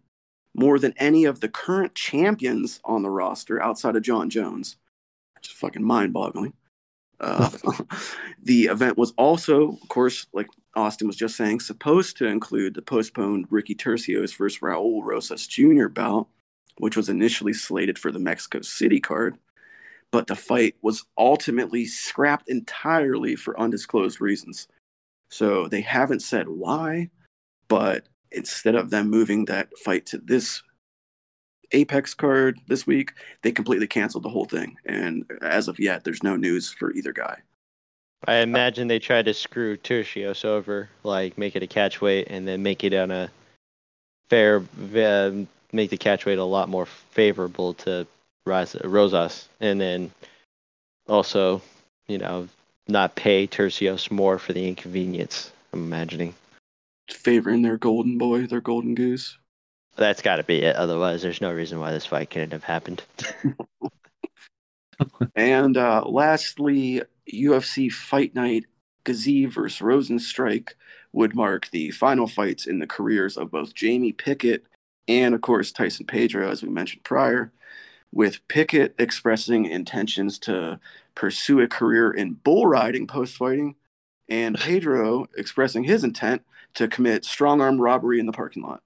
more than any of the current champions on the roster outside of John Jones, which is fucking mind-boggling. The event was also, of course, like Austin was just saying, supposed to include the postponed Ricky Tercios versus Raul Rosas Jr. bout, which was initially slated for the Mexico City card, but the fight was ultimately scrapped entirely for undisclosed reasons. So they haven't said why, but instead of them moving that fight to this Apex card this week, they completely canceled the whole thing. And as of yet, there's no news for either guy. I imagine they tried to screw Tercios over, like make it a catch weight and then make it on a fair... make the catch weight a lot more favorable to Rosas, and then also, you know, not pay Tercios more for the inconvenience, I'm imagining. Favoring their golden boy, their golden goose. That's got to be it. Otherwise, there's no reason why this fight couldn't have happened. And lastly, UFC Fight Night Gaziev versus Rozenstruik would mark the final fights in the careers of both Jamie Pickett and, of course, Tyson Pedro, as we mentioned prior, with Pickett expressing intentions to pursue a career in bull riding post-fighting, and Pedro expressing his intent to commit strong-arm robbery in the parking lot.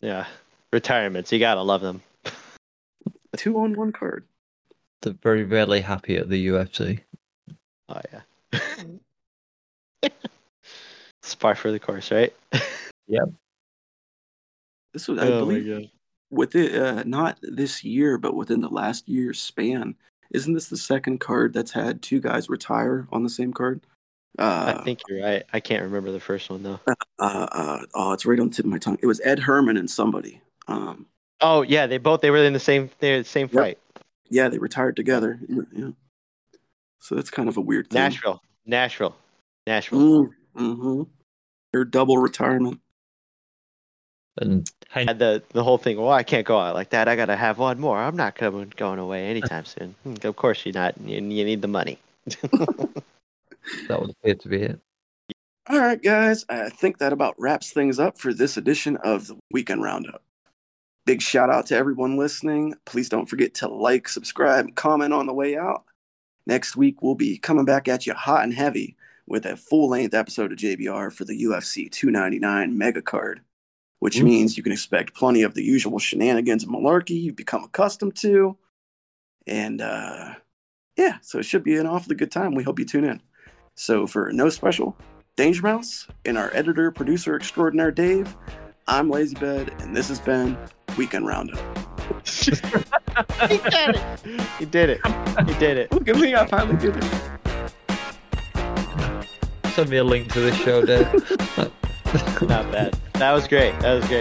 Yeah. Retirements. You gotta love them. 2-on-1 card. They're very rarely happy at the UFC. Oh, yeah. Spar for the course, right? Yep. This was, I believe, within, not this year, but within the last year's span. Isn't this the second card that's had two guys retire on the same card? I think you're right. I can't remember the first one, though. Oh, it's right on the tip of my tongue. It was Ed Herman and somebody. Oh, yeah, they were in the same fight. Yeah, they retired together. Yeah. So that's kind of a weird thing. Nashville. Mm-hmm. Your double retirement. And had the whole thing. Well, I can't go out like that. I gotta have one more. I'm not going away anytime soon. Of course you're not. You need the money. That would appear to be it. All right, guys. I think that about wraps things up for this edition of the Weekend Roundup. Big shout out to everyone listening. Please don't forget to like, subscribe, comment on the way out. Next week, we'll be coming back at you hot and heavy with a full-length episode of JBR for the UFC 299 mega card, which means you can expect plenty of the usual shenanigans and malarkey you've become accustomed to. And, so it should be an awfully good time. We hope you tune in. So for NoSpecial, Danger Mouse, and our editor, producer extraordinaire, Dave, I'm LazyBed, and this has been Weekend Roundup. He did it. Look at me, I finally did it. Send me a link to the show, Dave. Not bad. That was great.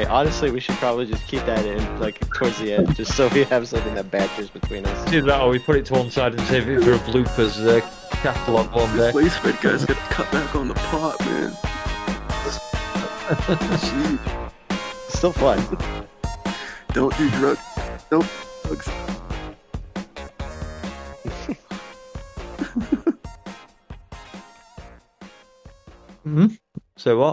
Honestly, we should probably just keep that in, like, towards the end, just so we have something that badgers between us. Do that, or we put it to one side and save it for a bloopers catalog one day. This placement guy's gonna cut back on the pot, man. Still fun. Don't do drugs. Don't do drugs. So what?